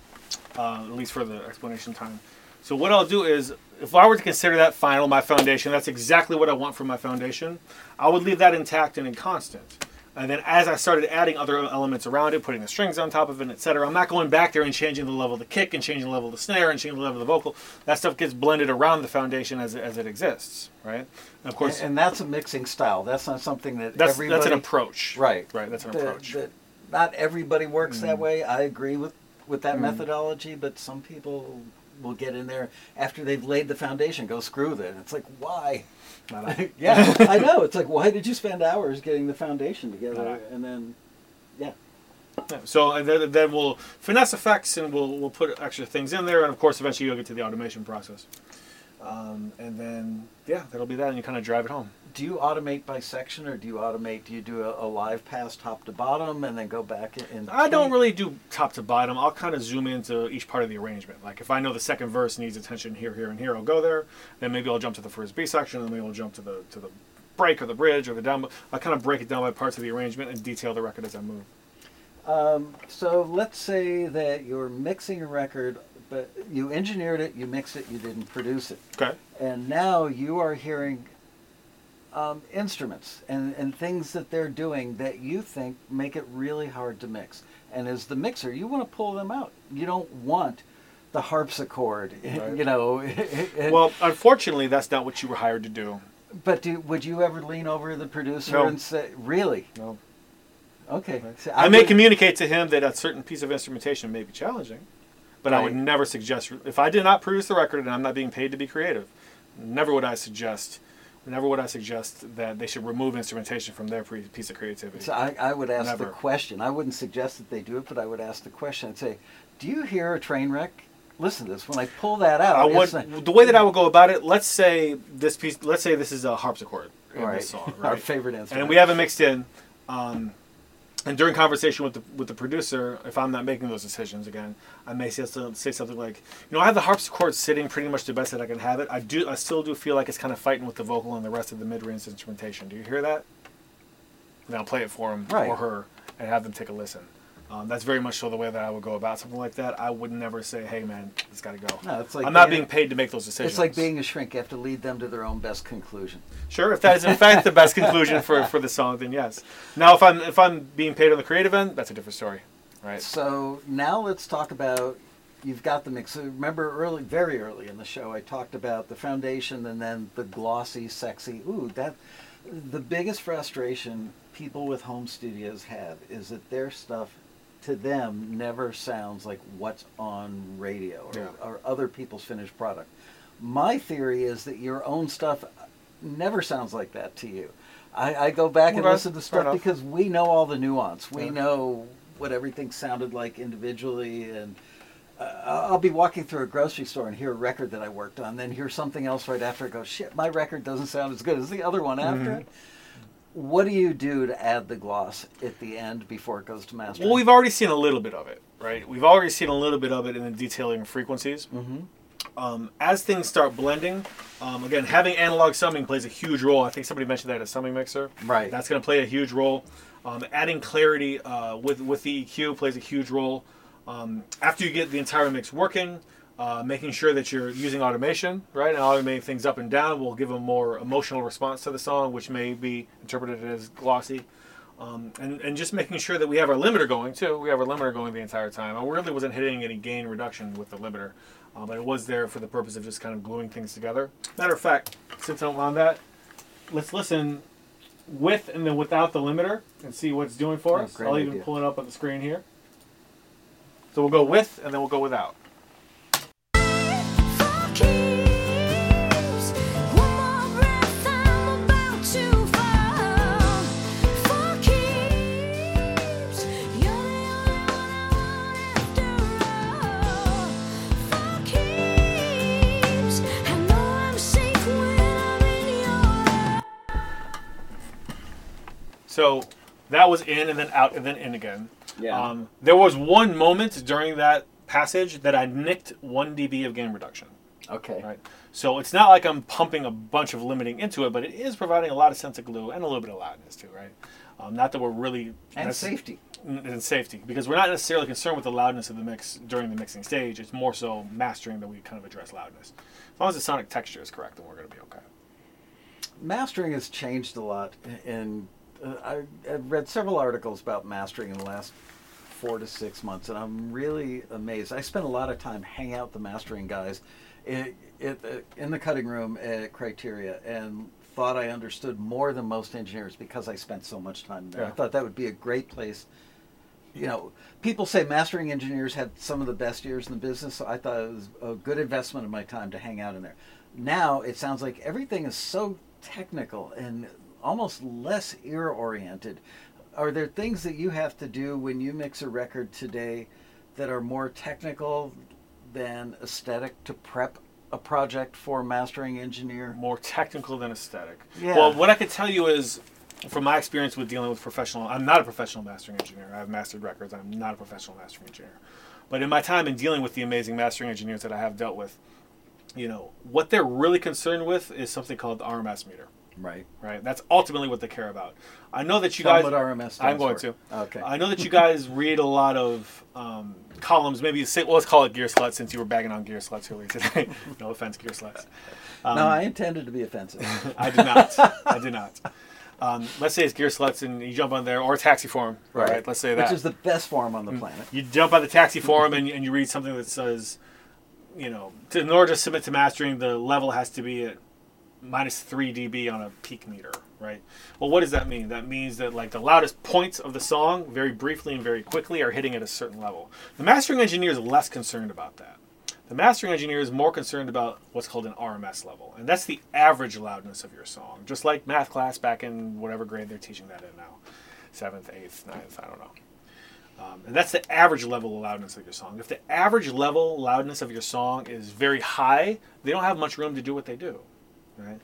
uh, at least for the explanation time. So what I'll do is, if I were to consider that final my foundation, that's exactly what I want for my foundation. I would leave that intact and in constant. And then as I started adding other elements around it, putting the strings on top of it, et cetera, I'm not going back there and changing the level of the kick and changing the level of the snare and changing the level of the vocal. That stuff gets blended around the foundation as, as it exists, right? And of course, and, and that's a mixing style. That's not something that that's, everybody... That's an approach. Right. Right, that's an the, approach. The, not everybody works mm. that way. I agree with, with that mm. methodology, but some people will get in there after they've laid the foundation, go screw with it. It's like, why? Yeah, I know. It's like, why did you spend hours getting the foundation together? Right. And then, yeah. yeah. So then, then we'll finesse effects and we'll, we'll put extra things in there. And, of course, eventually you'll get to the automation process. Um, and then, yeah, that'll be that. And you kind of drive it home. Do you automate by section or do you automate, do you do a, a live pass top to bottom and then go back in? I don't really do top to bottom. I'll kind of zoom into each part of the arrangement. Like if I know the second verse needs attention here, here, and here, I'll go there. Then maybe I'll jump to the first B section, and then maybe I'll jump to the to the break or the bridge or the down. I kind of break it down by parts of the arrangement and detail the record as I move. Um, so let's say that you're mixing a record, but you engineered it, you mixed it, you didn't produce it. Okay. And now you are hearing Um, instruments and, and things that they're doing that you think make it really hard to mix. And as the mixer, you want to pull them out. You don't want the harpsichord, right. you know. And, well, unfortunately, that's not what you were hired to do. But do, would you ever lean over to the producer no. and say, really? No. Okay. Right. So I, I may would, communicate to him that a certain piece of instrumentation may be challenging, but right. I would never suggest, if I did not produce the record and I'm not being paid to be creative, never would I suggest Never would I suggest that they should remove instrumentation from their piece of creativity. So I, I would ask Never. the question. I wouldn't suggest that they do it, but I would ask the question and say, do you hear a train wreck? Listen to this. When I pull that out, I would, like, the way that I would go about it, let's say this piece, let's say this is a harpsichord in right. this song. Right? Our favorite instrument. And we haven't mixed in. Um, and during conversation with the, with the producer, if I'm not making those decisions again, I may say something like, you know, I have the harpsichord sitting pretty much the best that I can have it. I do, I still do feel like it's kind of fighting with the vocal and the rest of the mid-range instrumentation. Do you hear that? And I'll play it for him right. or her and have them take a listen. Um, that's very much so the way that I would go about something like that. I would never say, hey, man, it's got to go. No, it's like I'm not being paid to make those decisions. It's like being a shrink. You have to lead them to their own best conclusion. Sure. If that is, in fact, the best conclusion for, for the song, then yes. Now, if I'm, if I'm being paid on the creative end, that's a different story. Right. So now let's talk about, you've got the mix. Remember, early, very early in the show, I talked about the foundation and then the glossy, sexy. Ooh, that the biggest frustration people with home studios have is that their stuff to them never sounds like what's on radio or, yeah. or other people's finished product. My theory is that your own stuff never sounds like that to you. I, I go back well, and listen to stuff because we know all the nuance. We yeah. know what everything sounded like individually. And uh, I'll be walking through a grocery store and hear a record that I worked on, then hear something else right after it, go, shit, my record doesn't sound as good as the other one after mm-hmm. it. What do you do to add the gloss at the end before it goes to mastering? Well, we've already seen a little bit of it, right? We've already seen a little bit of it in the detailing of frequencies. Mm-hmm. Um, as things start blending, um, again, having analog summing plays a huge role. I think somebody mentioned that at a summing mixer. Right. That's going to play a huge role. Um, adding clarity uh, with, with the E Q plays a huge role. Um, after you get the entire mix working, uh, making sure that you're using automation, right? And automating things up and down will give a more emotional response to the song, which may be interpreted as glossy. Um, and, and just making sure that we have our limiter going, too. We have our limiter going the entire time. I really wasn't hitting any gain reduction with the limiter, uh, but it was there for the purpose of just kind of gluing things together. Matter of fact, since I'm on that, let's listen with and then without the limiter and see what it's doing for oh, us. I'll even idea. pull it up on the screen here. So we'll go with and then we'll go without. So that was in and then out and then in again. Yeah. Um, there was one moment during that passage that I nicked one D B of gain reduction. Okay. Right. So it's not like I'm pumping a bunch of limiting into it, but it is providing a lot of sense of glue and a little bit of loudness too, right? Um, not that we're really... And safety. And safety, because we're not necessarily concerned with the loudness of the mix during the mixing stage. It's more so mastering that we kind of address loudness. As long as the sonic texture is correct, then we're going to be okay. Mastering has changed a lot, and uh, I, I've read several articles about mastering in the last four to six months, and I'm really amazed. I spent a lot of time hanging out with the mastering guys it, it, uh, in the cutting room at Criteria, and thought I understood more than most engineers because I spent so much time there. Yeah. I thought that would be a great place. You know, people say mastering engineers had some of the best years in the business, so I thought it was a good investment of my time to hang out in there. Now it sounds like everything is so technical and almost less ear-oriented. Are there things that you have to do when you mix a record today that are more technical than aesthetic to prep a project for mastering engineer? More technical than aesthetic. Yeah. Well, what I could tell you is, from my experience with dealing with professional, I'm not a professional mastering engineer. I've mastered records. I'm not a professional mastering engineer. But in my time in dealing with the amazing mastering engineers that I have dealt with, you know, what they're really concerned with is something called the R M S meter. Right. Right. That's ultimately what they care about. I know that you Tell guys... what R M S I'm going for. to. Okay. I know that you guys read a lot of um, columns. Maybe, say, well, let's call it Gear Sluts, since you were bagging on Gear Sluts earlier today. No offense, Gear Sluts. Um, no, I intended to be offensive. I do not. I do not. Um, let's say it's Gear Sluts and you jump on there, or Taxi forum. Right. right. Let's say that. Which is the best forum on the planet. You jump on the Taxi forum and, and you read something that says, you know, to, in order to submit to mastering, the level has to be at minus three D B on a peak meter, right? Well, what does that mean? That means that, like, the loudest points of the song, very briefly and very quickly, are hitting at a certain level. The mastering engineer is less concerned about that. The mastering engineer is more concerned about what's called an R M S level, and that's the average loudness of your song, just like math class back in whatever grade they're teaching that in now, seventh, eighth, ninth, I don't know. Um, and that's the average level of loudness of your song. If the average level loudness of your song is very high, they don't have much room to do what they do. Right?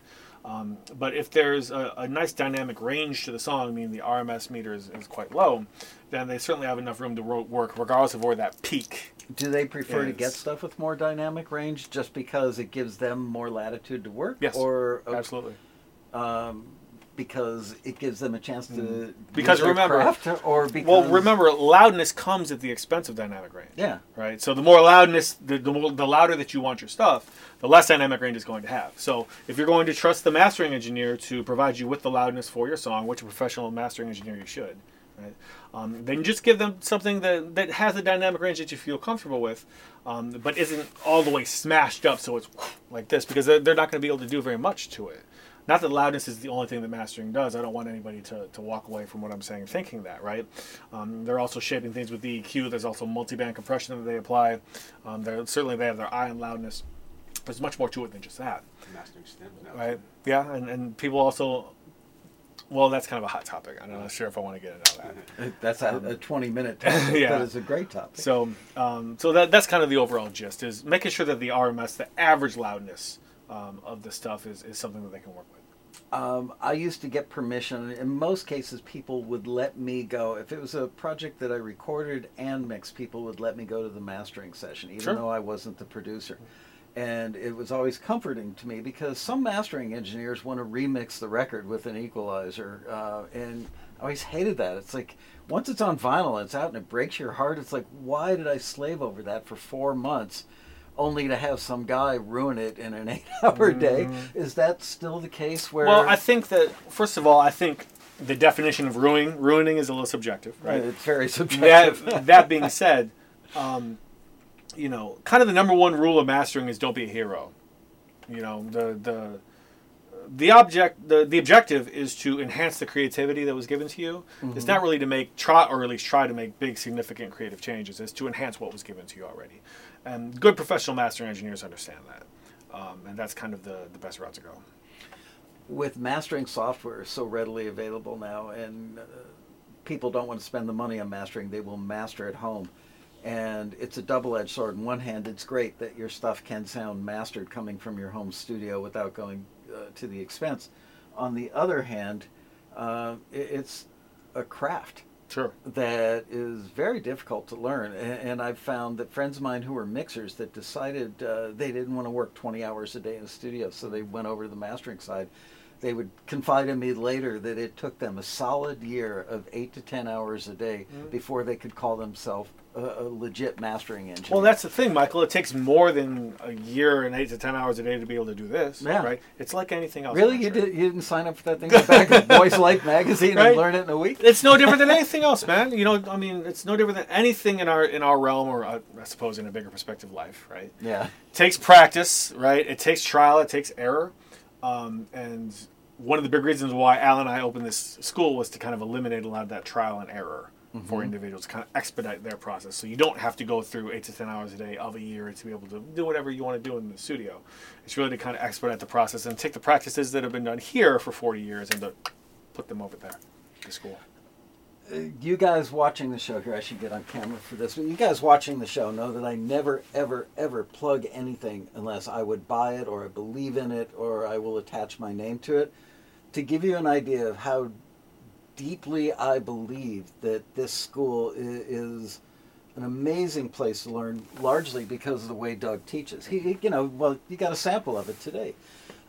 Um, but if there's a, a nice dynamic range to the song, meaning the R M S meter is, is quite low, then they certainly have enough room to ro- work regardless of where that peak Do they prefer is. to get stuff with more dynamic range just because it gives them more latitude to work? Yes, or, okay, absolutely. Um, because it gives them a chance to mm. because remember craft, or because well remember loudness comes at the expense of dynamic range. Yeah, right. So the more loudness, the, the more, the louder that you want your stuff, the less dynamic range is going to have. So if you're going to trust the mastering engineer to provide you with the loudness for your song, which a professional mastering engineer you should, right? Um, then just give them something that that has the dynamic range that you feel comfortable with, um, but isn't all the way smashed up so it's like this, because they're, they're not going to be able to do very much to it. Not that loudness is the only thing that mastering does. I don't want anybody to, to walk away from what I'm saying thinking that, right? Um, they're also shaping things with the E Q. There's also multi-band compression that they apply. Um, certainly they have their eye on loudness. There's much more to it than just that. Mastering stems now. Right? Yeah, and, and people also... Well, that's kind of a hot topic. I'm not sure if I want to get into that. That's a twenty-minute topic, yeah. But it's a great topic. So um, so that that's kind of the overall gist, is making sure that the R M S, the average loudness um, of the stuff is, is something that they can work with. Um, I used to get permission. In most cases, people would let me go. If it was a project that I recorded and mixed, people would let me go to the mastering session, even sure. though I wasn't the producer. And it was always comforting to me, because some mastering engineers want to remix the record with an equalizer. Uh, and I always hated that. It's like, once it's on vinyl, it's out and it breaks your heart. It's like, why did I slave over that for four months only to have some guy ruin it in an eight-hour mm. day? Is that still the case where... Well, I think that, first of all, I think the definition of ruining, ruining is a little subjective, right? It's very subjective. That, that being said... Um, you know, kind of the number one rule of mastering is don't be a hero. You know, the the the object the, the objective is to enhance the creativity that was given to you. Mm-hmm. It's not really to make try or at least try to make big significant creative changes. It's to enhance what was given to you already. And good professional mastering engineers understand that. Um, and that's kind of the, the best route to go. With mastering software so readily available now, and uh, people don't want to spend the money on mastering, they will master at home. And it's a double-edged sword. On one hand, it's great that your stuff can sound mastered coming from your home studio without going uh, to the expense. On the other hand, uh, it's a craft sure. that is very difficult to learn. And I've found that friends of mine who were mixers that decided uh, they didn't want to work twenty hours a day in the studio, so they went over to the mastering side. they would confide in me later that it took them a solid year of eight to ten hours a day mm-hmm. before they could call themselves a, a legit mastering engineer. Well, that's the thing, Michael. It takes more than a year and eight to ten hours a day to be able to do this. Yeah. Right? It's like anything else. Really? You, did, you didn't sign up for that thing in the back of Boys Like magazine right? and learn it in a week? It's no different than anything else, man. You know, I mean, it's no different than anything in our in our realm or, uh, I suppose, in a bigger perspective life, right? Yeah. It takes practice, right? It takes trial. It takes error. Um, and one of the big reasons why Al and I opened this school was to kind of eliminate a lot of that trial and error mm-hmm. for individuals, to kind of expedite their process. So you don't have to go through eight to ten hours a day of a year to be able to do whatever you want to do in the studio. It's really to kind of expedite the process and take the practices that have been done here for forty years and to put them over there to school. You guys watching the show here, I should get on camera for this, but you guys watching the show know that I never, ever, ever plug anything unless I would buy it or I believe in it or I will attach my name to it. To give you an idea of how deeply I believe that this school is an amazing place to learn, largely because of the way Doug teaches. He, you know, well, you got a sample of it today.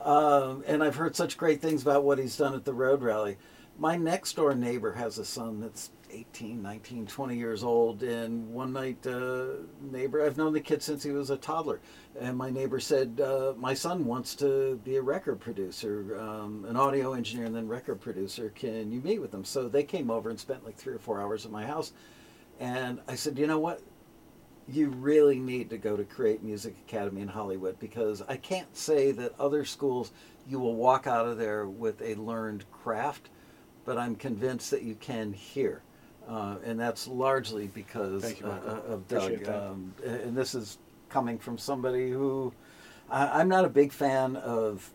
Um, and I've heard such great things about what he's done at the Road Rally. My next-door neighbor has a son that's eighteen, nineteen, twenty years old, and one night, uh, neighbor, I've known the kid since he was a toddler, and my neighbor said, uh, my son wants to be a record producer, um, an audio engineer and then record producer, can you meet with him? So they came over and spent like three or four hours at my house, and I said, you know what, you really need to go to Create Music Academy in Hollywood, because I can't say that other schools, you will walk out of there with a learned craft, but I'm convinced that you can hear. Uh, and that's largely because you, uh, of Doug. Um, and this is coming from somebody who, I, I'm not a big fan of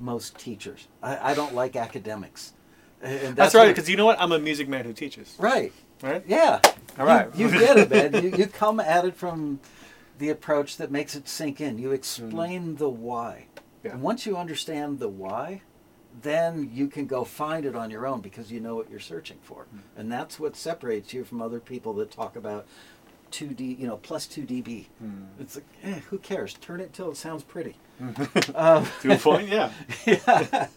most teachers. I, I don't like academics. And that's, that's right, because you know what? I'm a music man who teaches. Right. Right? Yeah. All right. You, you get it, man. You, you come at it from the approach that makes it sink in. You explain mm. the why. Yeah. And once you understand the why, then you can go find it on your own because you know what you're searching for. Mm-hmm. And that's what separates you from other people that talk about two D, you know, plus two D B. Mm-hmm. It's like, eh, who cares? Turn it till it sounds pretty. um, to a point, yeah. yeah.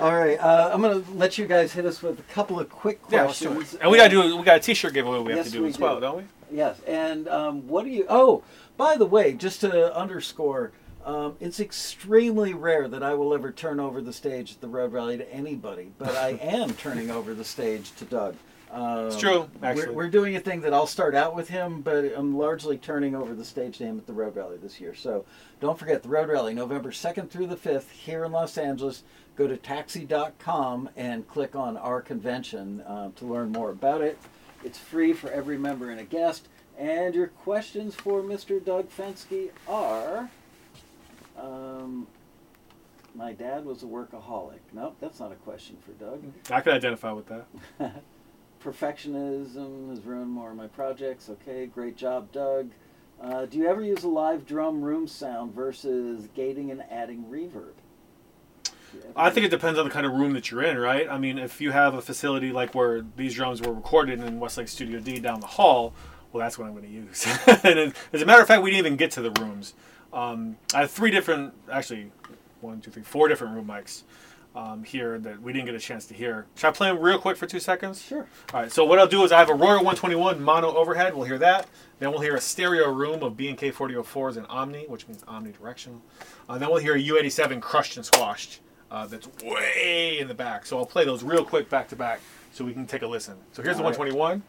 All right. Uh, I'm going to let you guys hit us with a couple of quick questions. Yeah, and we got to do, we got a t-shirt giveaway we yes, have to do we as do. well, don't we? Yes. And um, what do you, oh, by the way, just to underscore, Um, it's extremely rare that I will ever turn over the stage at the Road Rally to anybody, but I am turning over the stage to Doug. Um, it's true, actually. We're, we're doing a thing that I'll start out with him, but I'm largely turning over the stage to him at the Road Rally this year. So don't forget, the Road Rally, November second through the fifth, here in Los Angeles. Go to taxi dot com and click on our convention uh, to learn more about it. It's free for every member and a guest. And your questions for Mister Doug Fenske are... Um, my dad was a workaholic. Nope, that's not a question for Doug. I could identify with that. Perfectionism has ruined more of my projects. Okay, great job, Doug. Uh, do you ever use a live drum room sound versus gating and adding reverb? I think it depends on the kind of room that you're in, right? I mean, if you have a facility like where these drums were recorded in Westlake Studio D down the hall, well, that's what I'm going to use. And as a matter of fact, we didn't even get to the rooms. Um, I have three different, actually, one, two, three, four different room mics um, here that we didn't get a chance to hear. Should I play them real quick for two seconds? Sure. All right, so what I'll do is I have a Royer one twenty-one mono overhead. We'll hear that. Then we'll hear a stereo room of B and K forty oh fours and Omni, which means omnidirectional. Uh, then we'll hear a U eighty-seven crushed and squashed uh, that's way in the back. So I'll play those real quick back to back so we can take a listen. So here's All the one twenty-one.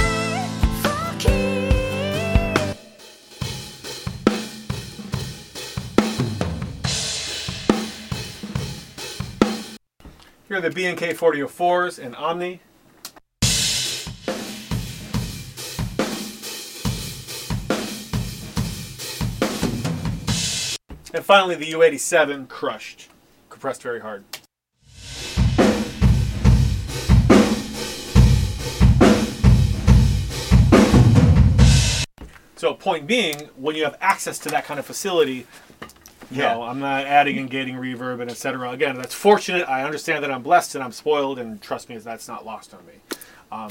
Right. Here are the B and K forty oh fours and Omni. And finally the U eighty-seven crushed, compressed very hard. So point being, when you have access to that kind of facility, yeah. No, I'm not adding and gating reverb and et cetera. Again, that's fortunate. I understand that I'm blessed and I'm spoiled, and trust me, that's not lost on me. Um,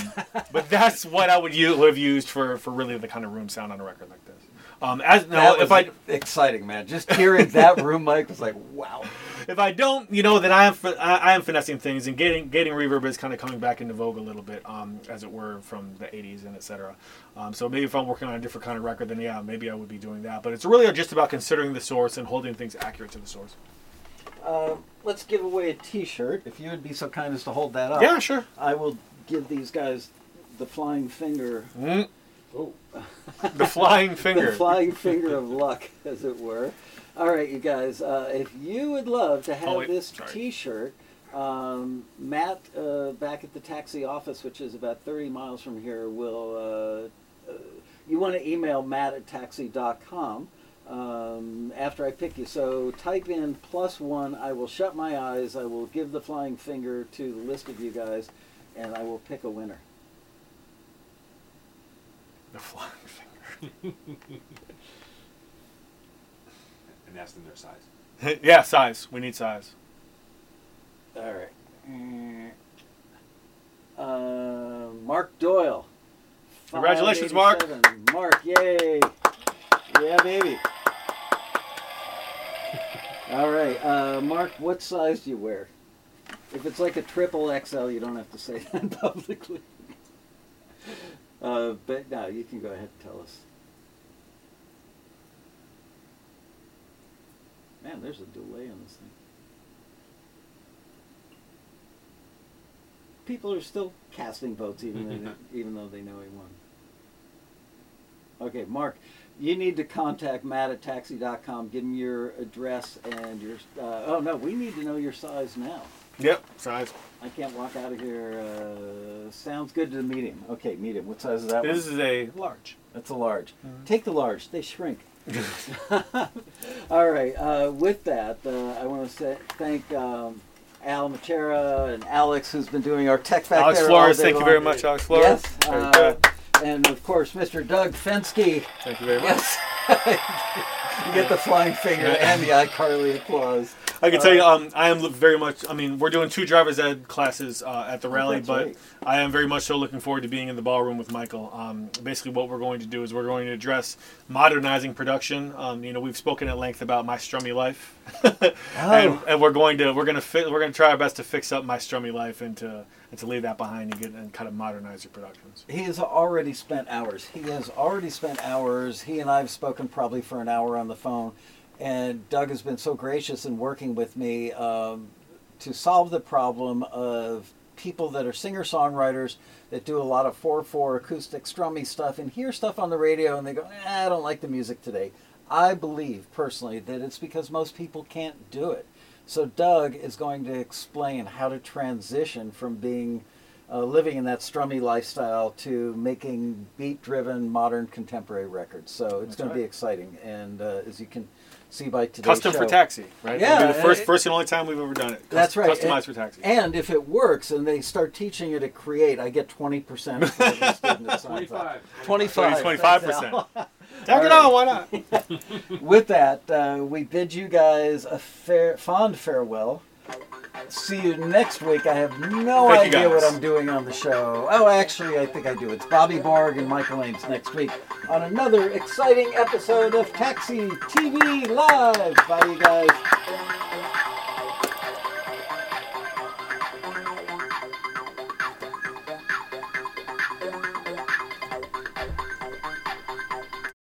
but that's what I would use, would have used for, for really the kind of room sound on a record like this. Um, as, no, that was if I, exciting, man. Just hearing that room mic was like, wow. if I don't, you know, then I am I am finessing things, and gating gating reverb is kind of coming back into vogue a little bit, um, as it were, from the eighties and et cetera. Um, so maybe if I'm working on a different kind of record, then yeah, maybe I would be doing that. But it's really just about considering the source and holding things accurate to the source. Uh, let's give away a T-shirt. If you would be so kind as to hold that up. Yeah, sure. I will give these guys the flying finger. Mm. Oh. The flying finger. The flying finger of luck, as it were. All right, you guys, uh, if you would love to have oh, wait, this T-shirt, um, Matt uh, back at the Taxi office, which is about thirty miles from here, will uh, uh, you want to email Matt at taxi dot com um, after I pick you. So type in plus one, I will shut my eyes, I will give the flying finger to the list of you guys, and I will pick a winner. The flying finger. And ask them their size. Yeah, size. We need size. All right. Uh, Mark Doyle. Congratulations, Mark. Mark, yay. Yeah, baby. All right. Uh, Mark, what size do you wear? If it's like a triple X L, you don't have to say that publicly. Uh, but no, you can go ahead and tell us. Man, there's a delay on this thing. People are still casting votes, even though they, even though they know he won. Okay, Mark, you need to contact Matt at taxi dot com. Give him your address and your. Uh, oh no, we need to know your size now. Yep, size. I can't walk out of here. Uh, sounds good to the medium. Okay, medium. What size is that one? This is a large. That's a large. Mm-hmm. Take the large. They shrink. All right. Uh, with that, uh, I want to say thank um, Al Machera and Alex, who's been doing our tech back Alex there. Flores, all day thank long. You very much, Alex Flores. Yes. Uh, and of course, Mister Doug Fenske. Thank you very much. Yes. You get the flying finger and the iCarly applause. I can tell you, um, I am very much, I mean, we're doing two driver's ed classes uh, at the rally, oh, but right. I am very much so looking forward to being in the ballroom with Michael. Um, basically what we're going to do is we're going to address modernizing production. Um, you know, we've spoken at length about my strummy life. oh. and, and we're going to, we're going to fit, we're going to try our best to fix up my strummy life and to, and to leave that behind and, get, and kind of modernize your productions. He has already spent hours. He has already spent hours. He and I have spoken probably for an hour on the phone. And Doug has been so gracious in working with me um, to solve the problem of people that are singer-songwriters that do a lot of four four acoustic strummy stuff and hear stuff on the radio and they go, eh, I don't like the music today. I believe, personally, that it's because most people can't do it. So Doug is going to explain how to transition from being uh, living in that strummy lifestyle to making beat-driven, modern, contemporary records. So it's going right. to be exciting. And uh, as you can... see by today's Custom show. For Taxi, right? Yeah. It'll be the first, it, first and only time we've ever done it. Cust- that's right. Customized and, for Taxi. And if it works and they start teaching it at Create, I get twenty percent. Of the students twenty-five. twenty-five. twenty-five percent. Tag it on, why not? With that, uh, we bid you guys a fair, fond farewell. See you next week. I have no Thank idea what I'm doing on the show. Oh, actually, I think I do. It's Bobby Borg and Michael Ames next week on another exciting episode of Taxi T V Live. Bye, you guys.